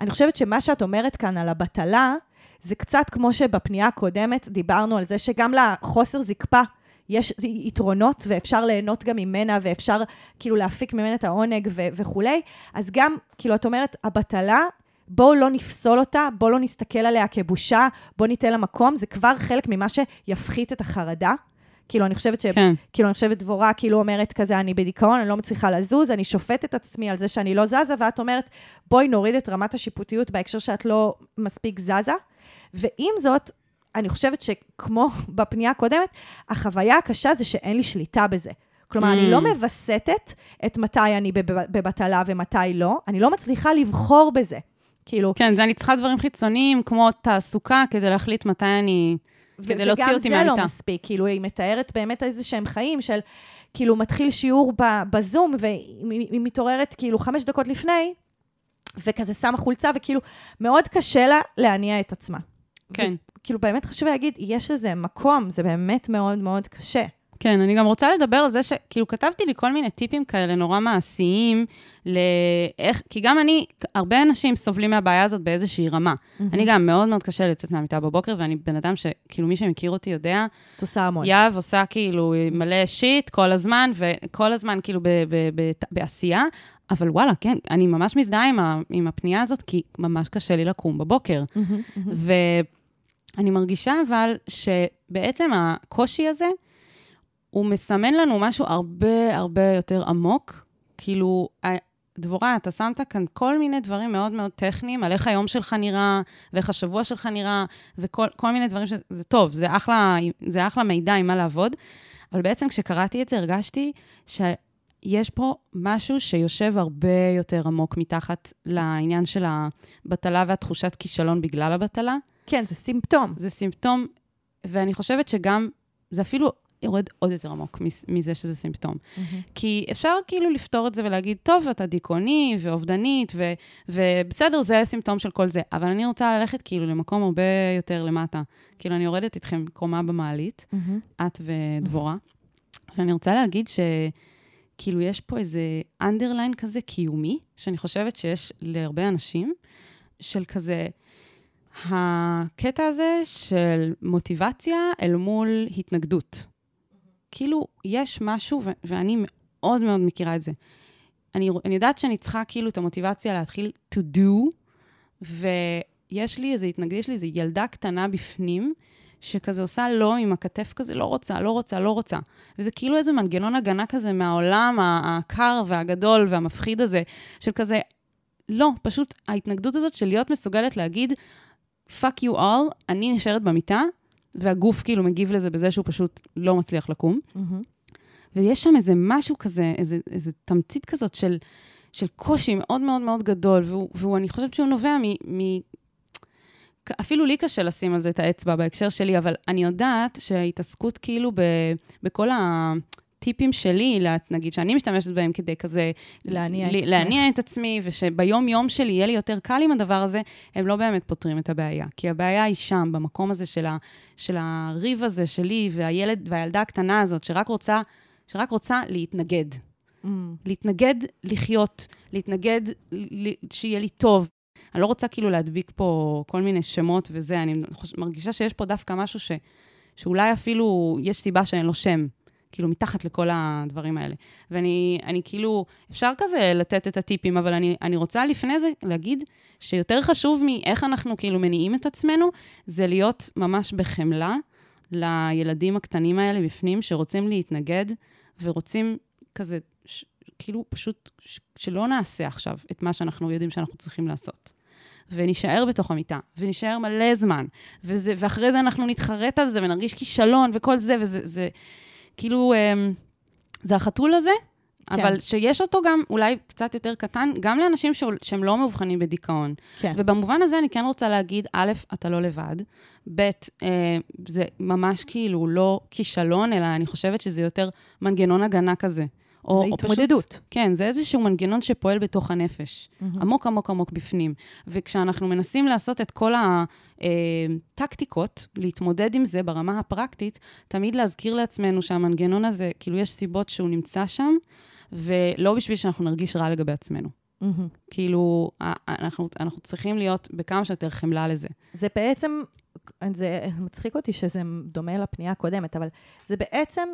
אני חושבת שמה שאת אומרת כאן על הבטלה, זה קצת כמו שבפנייה הקודמת דיברנו על זה, שגם לחוסר זקפה יש יתרונות, ואפשר ליהנות גם ממנה, ואפשר כאילו להפיק ממנה את העונג ו- וכולי. אז גם, כאילו את אומרת, הבטלה... בואו לא נפסול אותה, בואו לא נסתכל עליה כבושה, בואו ניתן לה מקום, זה כבר חלק ממה שיפחית את החרדה. כאילו, אני חושבת ש... כן. כאילו, אני חושבת דבורה, כאילו אומרת כזה, אני בדיכאון, אני לא מצליחה לזוז, אני שופטת את עצמי על זה שאני לא זזה, ואת אומרת, בואי נוריד את רמת השיפוטיות בהקשר שאת לא מספיק זזה. ועם זאת, אני חושבת שכמו בפנייה הקודמת, החוויה הקשה זה שאין לי שליטה בזה. כלומר, אני לא מבסטת את מתי אני בבטלה ומתי לא, אני לא מצליחה לבחור בזה. כאילו... כן, זה אני צריכה דברים חיצוניים, כמו תעסוקה, כדי להחליט מתי אני... כדי להוציא אותי מהמיטה. וגם זה לא מספיק, כאילו היא מתארת באמת איזה שהם חיים של, כאילו מתחיל שיעור בזום, והיא מתעוררת כאילו חמש דקות לפני, וכזה שמה חולצה, וכאילו מאוד קשה לה להניע את עצמה. כן. כאילו באמת חשוב להגיד, יש איזה מקום, זה באמת מאוד מאוד קשה. כן, אני גם רוצה לדבר על זה שכאילו כתבתי לי כל מיני טיפים כאלה נורא מעשיים, לאיך, כי גם אני, הרבה אנשים סובלים מהבעיה הזאת באיזושהי רמה. Mm-hmm. אני גם מאוד מאוד קשה לצאת מהמיטה בבוקר, ואני בן אדם שכאילו מי שמכיר אותי יודע, תוסע המון. יהב עושה כאילו מלא שיט כל הזמן, וכל הזמן כאילו ב- ב- ב- בעשייה, אבל וואלה, כן, אני ממש מזדהה עם, ה- עם הפנייה הזאת, כי ממש קשה לי לקום בבוקר. Mm-hmm, mm-hmm. ואני מרגישה אבל שבעצם הקושי הזה, הוא מסמן לנו משהו הרבה הרבה יותר עמוק, כאילו, דבורה, אתה שמת כאן כל מיני דברים מאוד מאוד טכניים, על איך היום שלך נראה, ואיך השבוע שלך נראה, וכל כל מיני דברים שזה טוב, זה אחלה, זה אחלה מידע עם מה לעבוד, אבל בעצם כשקראתי את זה, הרגשתי שיש פה משהו שיושב הרבה יותר עמוק מתחת לעניין של הבטלה והתחושת כישלון בגלל הבטלה. כן, זה סימפטום. זה סימפטום, ואני חושבת שגם, זה אפילו... יורד עוד יותר עמוק מזה שזה סימפטום. Mm-hmm. כי אפשר כאילו לפתור את זה ולהגיד, טוב, אתה דיכאוני ואובדנית, ו- ובסדר, זה סימפטום של כל זה. אבל אני רוצה ללכת כאילו למקום הרבה יותר למטה. כאילו, אני יורדת איתכם קומה במעלית, mm-hmm. את ודבורה. Mm-hmm. ואני רוצה להגיד ש... כאילו יש פה איזה אנדרליין כזה קיומי, שאני חושבת שיש להרבה אנשים, של כזה, הקטע הזה של מוטיבציה אל מול התנגדות. כאילו יש משהו, ו- ואני מאוד מאוד מכירה את זה. אני, אני יודעת שאני צריכה כאילו את המוטיבציה להתחיל to do, ויש לי איזה התנגדות, יש לי איזה ילדה קטנה בפנים, שכזה עושה לא עם הכתף כזה, לא רוצה, לא רוצה, לא רוצה. וזה כאילו איזה מנגנון הגנה כזה מהעולם הקר והגדול והמפחיד הזה, של כזה, לא, פשוט ההתנגדות הזאת של להיות מסוגלת להגיד, fuck you all, אני נשארת במיטה, והגוף כאילו מגיב לזה בזה שהוא פשוט לא מצליח לקום. ויש שם איזה משהו כזה, איזה, איזה תמצית כזאת של, של קושי מאוד מאוד מאוד גדול, והוא, והוא, אני חושבת שהוא נובע מ... מ- אפילו לי קשה לשים על זה את האצבע בהקשר שלי, אבל אני יודעת שההתעסקות כאילו ב, בכל הטיפים שלי, נגיד שאני משתמשת בהם כדי כזה להניע, ל, את, להניע את עצמי, ושביום יום שלי יהיה לי יותר קל עם הדבר הזה, הם לא באמת פותרים את הבעיה. כי הבעיה היא שם, במקום הזה של, ה, של הריב הזה שלי, והילד, והילדה הקטנה הזאת, שרק רוצה, שרק רוצה להתנגד. Mm. להתנגד לחיות, להתנגד שיהיה לי טוב. אני לא רוצה כאילו להדביק פה כל מיני שמות וזה, אני מרגישה שיש פה דווקא משהו ש, שאולי אפילו יש סיבה שאין לו שם, כאילו מתחת לכל הדברים האלה. ואני אני כאילו, אפשר כזה לתת את הטיפים, אבל אני, אני רוצה לפני זה להגיד שיותר חשוב מאיך אנחנו כאילו מניעים את עצמנו, זה להיות ממש בחמלה לילדים הקטנים האלה בפנים, שרוצים להתנגד ורוצים כזה... כאילו פשוט שלא נעשה עכשיו את מה שאנחנו יודעים שאנחנו צריכים לעשות. ונשאר בתוך המיטה, ונשאר מלא זמן, וזה, ואחרי זה אנחנו נתחרט על זה, ונרגיש כישלון וכל זה, וזה, זה, כאילו, זה החתול הזה, כן. אבל שיש אותו גם, אולי קצת יותר קטן, גם לאנשים ש... שהם לא מאובחנים בדיכאון. כן. ובמובן הזה אני כן רוצה להגיד, א', אתה לא לבד, ב', זה ממש כאילו לא כישלון, אלא אני חושבת שזה יותר מנגנון הגנה כזה. או, זה התמודדות. פשוט, כן, זה איזשהו מנגנון שפועל בתוך הנפש. Mm-hmm. עמוק, עמוק, עמוק בפנים. וכשאנחנו מנסים לעשות את כל הטקטיקות, להתמודד עם זה ברמה הפרקטית, תמיד להזכיר לעצמנו שהמנגנון הזה, כאילו יש סיבות שהוא נמצא שם, ולא בשביל שאנחנו נרגיש רע לגבי עצמנו. Mm-hmm. כאילו, אנחנו, אנחנו צריכים להיות בכמה שיותר חמלה לזה. זה בעצם, זה מצחיק אותי שזה דומה לפנייה הקודמת, אבל זה בעצם...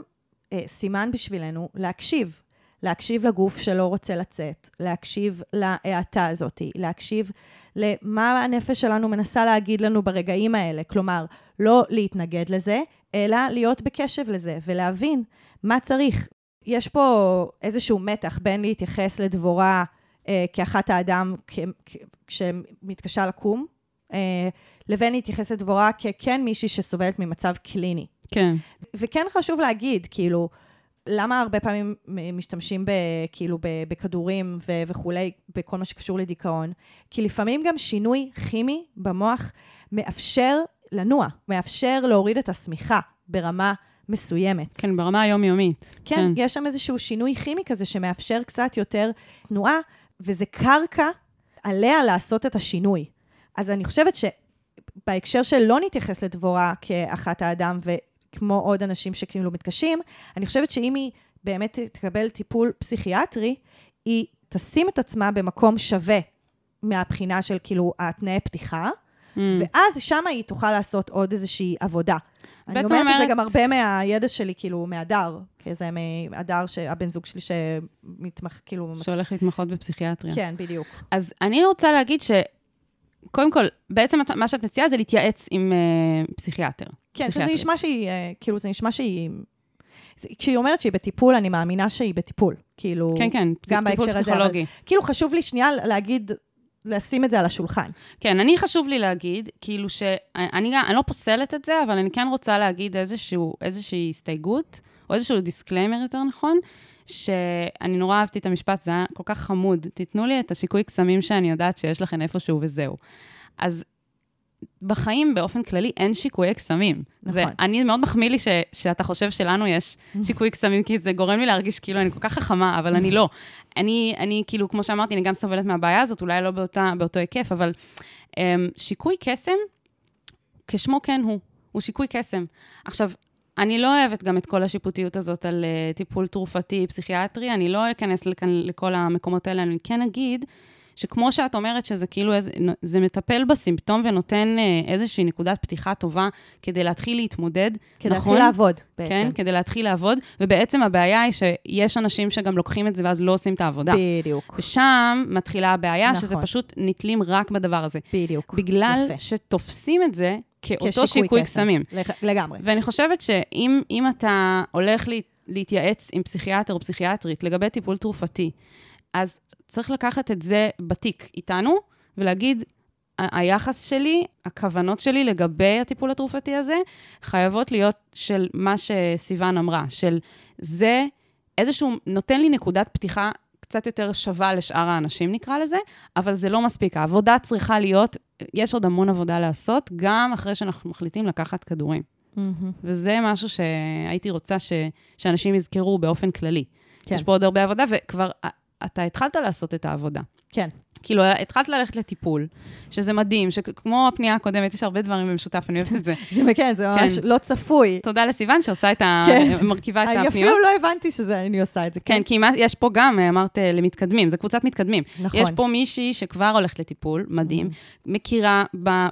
סימן בשבילנו להקשיב, להקשיב לגוף שלא רוצה לצאת, להקשיב להעתה הזאת, להקשיב למה הנפש שלנו מנסה להגיד לנו ברגעים האלה, כלומר, לא להתנגד לזה, אלא להיות בקשב לזה, ולהבין מה צריך. יש פה איזשהו מתח בין להתייחס לדבורה אה, כאחת האדם כ- כ- כשמתקשה לקום, אה, לבין להתייחס לדבורה ככן מישהי שסובלת ממצב קליני. כן. וכן חשוב להגיד, כאילו, למה הרבה פעמים משתמשים ב, כאילו, ב, בכדורים ו- וכולי, בכל מה שקשור לדיכאון? כי לפעמים גם שינוי כימי במוח מאפשר לנוע, מאפשר להוריד את הסמיכה ברמה מסוימת. כן, ברמה היומיומית. כן, כן. יש שם איזשהו שינוי כימי כזה שמאפשר קצת יותר תנועה, וזה קרקע עליה לעשות את השינוי. אז אני חושבת שבהקשר שלא נתייחס לדבורה כאחת האדם ו... כמו עוד אנשים שכאילו מתקשים, אני חושבת שאם היא באמת תקבל טיפול פסיכיאטרי, היא תשים את עצמה במקום שווה מהבחינה של כאילו התנאי פתיחה, mm. ואז שם היא תוכל לעשות עוד איזושהי עבודה. אני אומרת, אומרת את זה גם הרבה מהידע שלי, כאילו מהדר, כאיזה מהדר שהבן זוג שלי שמתמח, כאילו... שהולך להתמחות בפסיכיאטריה. כן, בדיוק. אז אני רוצה להגיד ש... קודם כל, בעצם מה שאת מציעה זה להתייעץ עם uh, פסיכיאטר. כן, שזה נשמע שהיא, uh, כאילו, זה נשמע שהיא... זה, כשהיא אומרת שהיא בטיפול, אני מאמינה שהיא בטיפול. כאילו, כן, כן, גם טיפול פסיכולוגי. הזה, אבל, כאילו, חשוב לי שנייה להגיד, לשים את זה על השולחן. כן, אני חשוב לי להגיד, כאילו ש... אני, אני לא פוסלת את זה, אבל אני כן רוצה להגיד איזשהו, איזושהי הסתייגות, או איזשהו דיסקליימר יותר נכון, שאני נורא אהבתי את המשפט, זה היה כל כך חמוד, תיתנו לי את השיקוי קסמים שאני יודעת שיש לכם איפשהו וזהו. אז בחיים באופן כללי אין שיקוי קסמים. נכון. זה, אני מאוד מחמיא לי ש, שאתה חושב שלנו יש שיקוי קסמים, כי זה גורם לי להרגיש כאילו אני כל כך חכמה, אבל אני לא. אני, אני כאילו, כמו שאמרתי, אני גם סובלת מהבעיה הזאת, אולי לא באותה, באותו היקף, אבל אמ, שיקוי קסם, כשמו כן הוא, הוא שיקוי קסם. עכשיו, אני לא אוהבת גם את כל השיפוטיות הזאת על טיפול תרופתי, פסיכיאטרי, אני לא אכנס לכל המקומות האלה, אני כן אגיד שכמו שאת אומרת שזה כאילו, זה מטפל בסימפטום ונותן איזושהי נקודת פתיחה טובה כדי להתחיל להתמודד. כדי להתחיל לעבוד בעצם. כן, כדי להתחיל לעבוד, ובעצם הבעיה היא שיש אנשים שגם לוקחים את זה ואז לא עושים את העבודה. בדיוק. ושם מתחילה הבעיה שזה פשוט נטלים רק בדבר הזה. בדיוק. בגלל שתופסים את זה כאותו שיקוי קסמים. לגמרי. ואני חושבת שאם אתה הולך להתייעץ עם פסיכיאטר או פסיכיאטרית לגבי טיפול תרופתי, אז צריך לקחת את זה בתיק איתנו, ולהגיד, היחס שלי, הכוונות שלי לגבי הטיפול התרופתי הזה, חייבות להיות של מה שסיוון אמרה, של זה איזשהו, נותן לי נקודת פתיחה קצת יותר שווה לשאר האנשים, נקרא לזה, אבל זה לא מספיק. העבודה צריכה להיות, יש עוד המון עבודה לעשות, גם אחרי שאנחנו מחליטים לקחת כדורים. וזה משהו שהייתי רוצה ש, שאנשים יזכרו באופן כללי. יש פה עוד הרבה עבודה, וכבר אתה התחלת לעשות את העבודה. כן. כאילו, התחלת ללכת לטיפול, שזה מדהים, שכמו הפנייה הקודמת, יש הרבה דברים במשותף, אני אוהבת את זה. זה כן, זה ממש לא צפוי. תודה לסיוון שעושה את ה... מרכיבה את הפניות. אני אפילו לא הבנתי שאני עושה את זה. כן, כי יש פה גם, אמרת, למתקדמים, זה קבוצת מתקדמים. נכון. יש פה מישהי שכבר הולכת לטיפול, מדהים, מכירה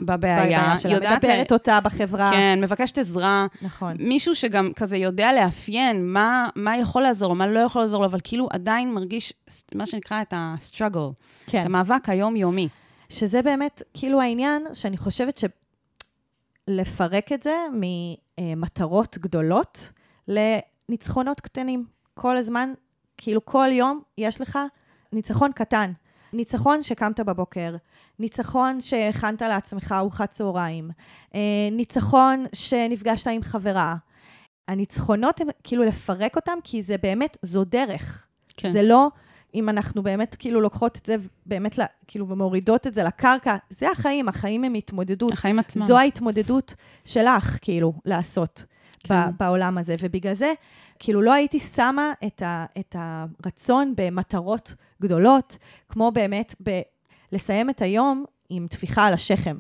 בבעיה, יודעת... מדברת אותה בחברה. כן, מבקשת עזרה. נכון. מישהו שגם כזה יודע לאפיין מה, מה יכול לעזור, מה לא יכול לעזור, אבל כאילו עדיין מרגיש, מה שנקרא, את ה-struggle. כן. המאבק היום-יומי. שזה באמת, כאילו העניין, שאני חושבת שלפרק את זה ממטרות גדולות לניצחונות קטנים. כל הזמן, כאילו כל יום יש לך ניצחון קטן. ניצחון שקמת בבוקר, ניצחון שהכנת לעצמך ארוחת צהריים, ניצחון שנפגשת עם חברה. הניצחונות הם כאילו לפרק אותם, כי זה באמת, זו דרך. כן. זה לא... אם אנחנו באמת כאילו לוקחות את זה, באמת כאילו מורידות את זה לקרקע, זה החיים, החיים הם התמודדות. החיים עצמם. זו ההתמודדות שלך, כאילו, לעשות כן. בעולם הזה. ובגלל זה, כאילו לא הייתי שמה את, ה, את הרצון במטרות גדולות, כמו באמת ב- לסיים את היום עם תפיחה על השכם.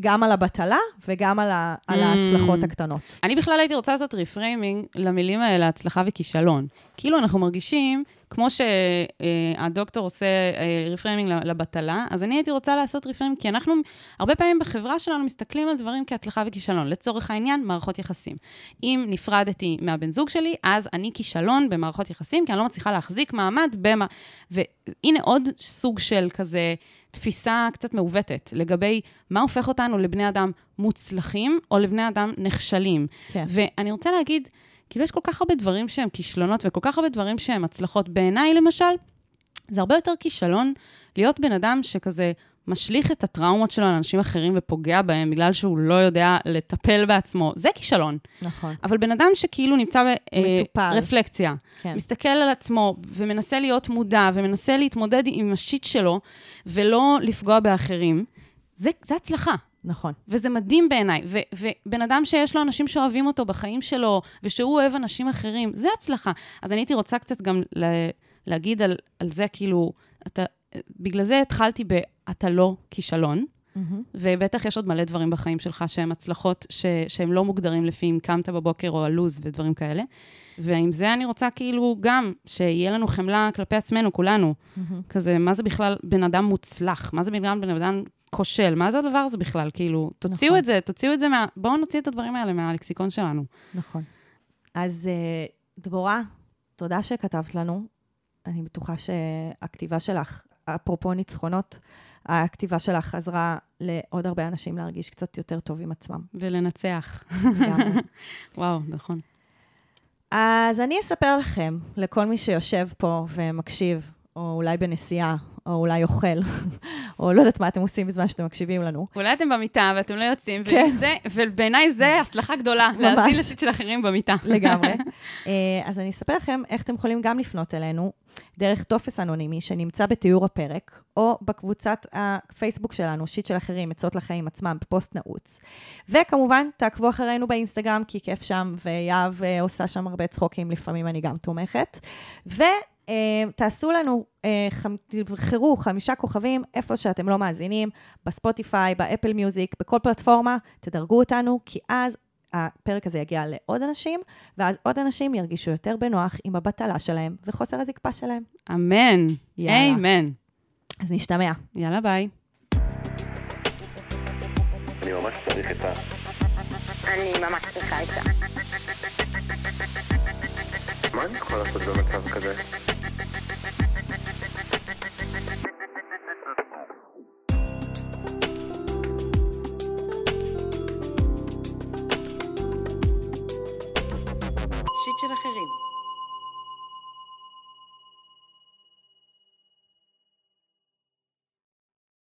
גם על הבטלה וגם על, ה- mm. על ההצלחות הקטנות. אני בכלל הייתי רוצה לעשות ריפריימינג למילים האלה, הצלחה וכישלון. כאילו אנחנו מרגישים... כמו שהדוקטור עושה רפריימינג לבטלה, אז אני הייתי רוצה לעשות רפריימינג, כי אנחנו הרבה פעמים בחברה שלנו מסתכלים על דברים כהצלחה וכישלון. לצורך העניין, מערכות יחסים. אם נפרדתי מהבן זוג שלי, אז אני כישלון במערכות יחסים, כי אני לא מצליחה להחזיק מעמד במה... והנה עוד סוג של כזה תפיסה קצת מעוותת, לגבי מה הופך אותנו לבני אדם מוצלחים, או לבני אדם נכשלים. כן. ואני רוצה להגיד... כאילו יש כל כך הרבה דברים שהם כישלונות, וכל כך הרבה דברים שהם הצלחות. בעיניי למשל, זה הרבה יותר כישלון להיות בן אדם שכזה משליך את הטראומות שלו על אנשים אחרים ופוגע בהם, בגלל שהוא לא יודע לטפל בעצמו. זה כישלון. נכון. אבל בן אדם שכאילו נמצא ברפלקציה, כן. מסתכל על עצמו ומנסה להיות מודע, ומנסה להתמודד עם השיט שלו, ולא לפגוע באחרים, זה, זה הצלחה. נכון. וזה מדהים בעיניי. ובן אדם שיש לו אנשים שאוהבים אותו בחיים שלו, ושהוא אוהב אנשים אחרים, זה הצלחה. אז אני הייתי רוצה קצת גם להגיד על, על זה, כאילו, אתה, בגלל זה התחלתי ב, אתה לא כישלון, ובטח יש עוד מלא דברים בחיים שלך שהם הצלחות, ש, שהם לא מוגדרים לפי אם קמת בבוקר או הלוז ודברים כאלה. ועם זה אני רוצה כאילו גם שיהיה לנו חמלה כלפי עצמנו, כולנו. כזה, מה זה בכלל בן אדם מוצלח? מה זה בן אדם בן אדם כושל, מה זה הדבר הזה בכלל? כאילו, תוציאו את זה, תוציאו את זה, בואו נוציא את הדברים האלה מהלקסיקון שלנו. נכון. אז דבורה, תודה שכתבת לנו. אני בטוחה שהכתיבה שלך, אפרופו ניצחונות, הכתיבה שלך עזרה לעוד הרבה אנשים להרגיש קצת יותר טוב עם עצמם. ולנצח. וואו, נכון. אז אני אספר לכם, לכל מי שיושב פה ומקשיב, או אולי בנסיעה, או אולי אוכל, או לא יודעת מה אתם עושים בזמן שאתם מקשיבים לנו. אולי אתם במיטה ואתם לא יוצאים, ובעיניי זה הצלחה גדולה, להציל את של אחרים במיטה. לגמרי. אז אני אספר לכם איך אתם יכולים גם לפנות אלינו, דרך טופס אנונימי שנמצא בתיאור הפרק, או בקבוצת הפייסבוק שלנו, שיט של אחרים, עצות לחיים עצמם, בפוסט נעוץ. וכמובן, תעקבו אחרינו באינסטגרם, כי כיף שם, ויהב עושה שם הרבה צחוקים, לפעמים אני גם תומכת. ו... תעשו לנו, תבחרו חמישה כוכבים, איפה שאתם לא מאזינים, בספוטיפיי, באפל מיוזיק, בכל פלטפורמה, תדרגו אותנו, כי אז הפרק הזה יגיע לעוד אנשים, ואז עוד אנשים ירגישו יותר בנוח עם הבטלה שלהם וחוסר הזקפה שלהם. אמן. יאללה. אמן. אז נשתמע. יאללה, ביי. אני ממש צריך את ה... אני ממש צריכה את ה... מה אני יכולה לעשות במצב כזה? שיט של אחרים.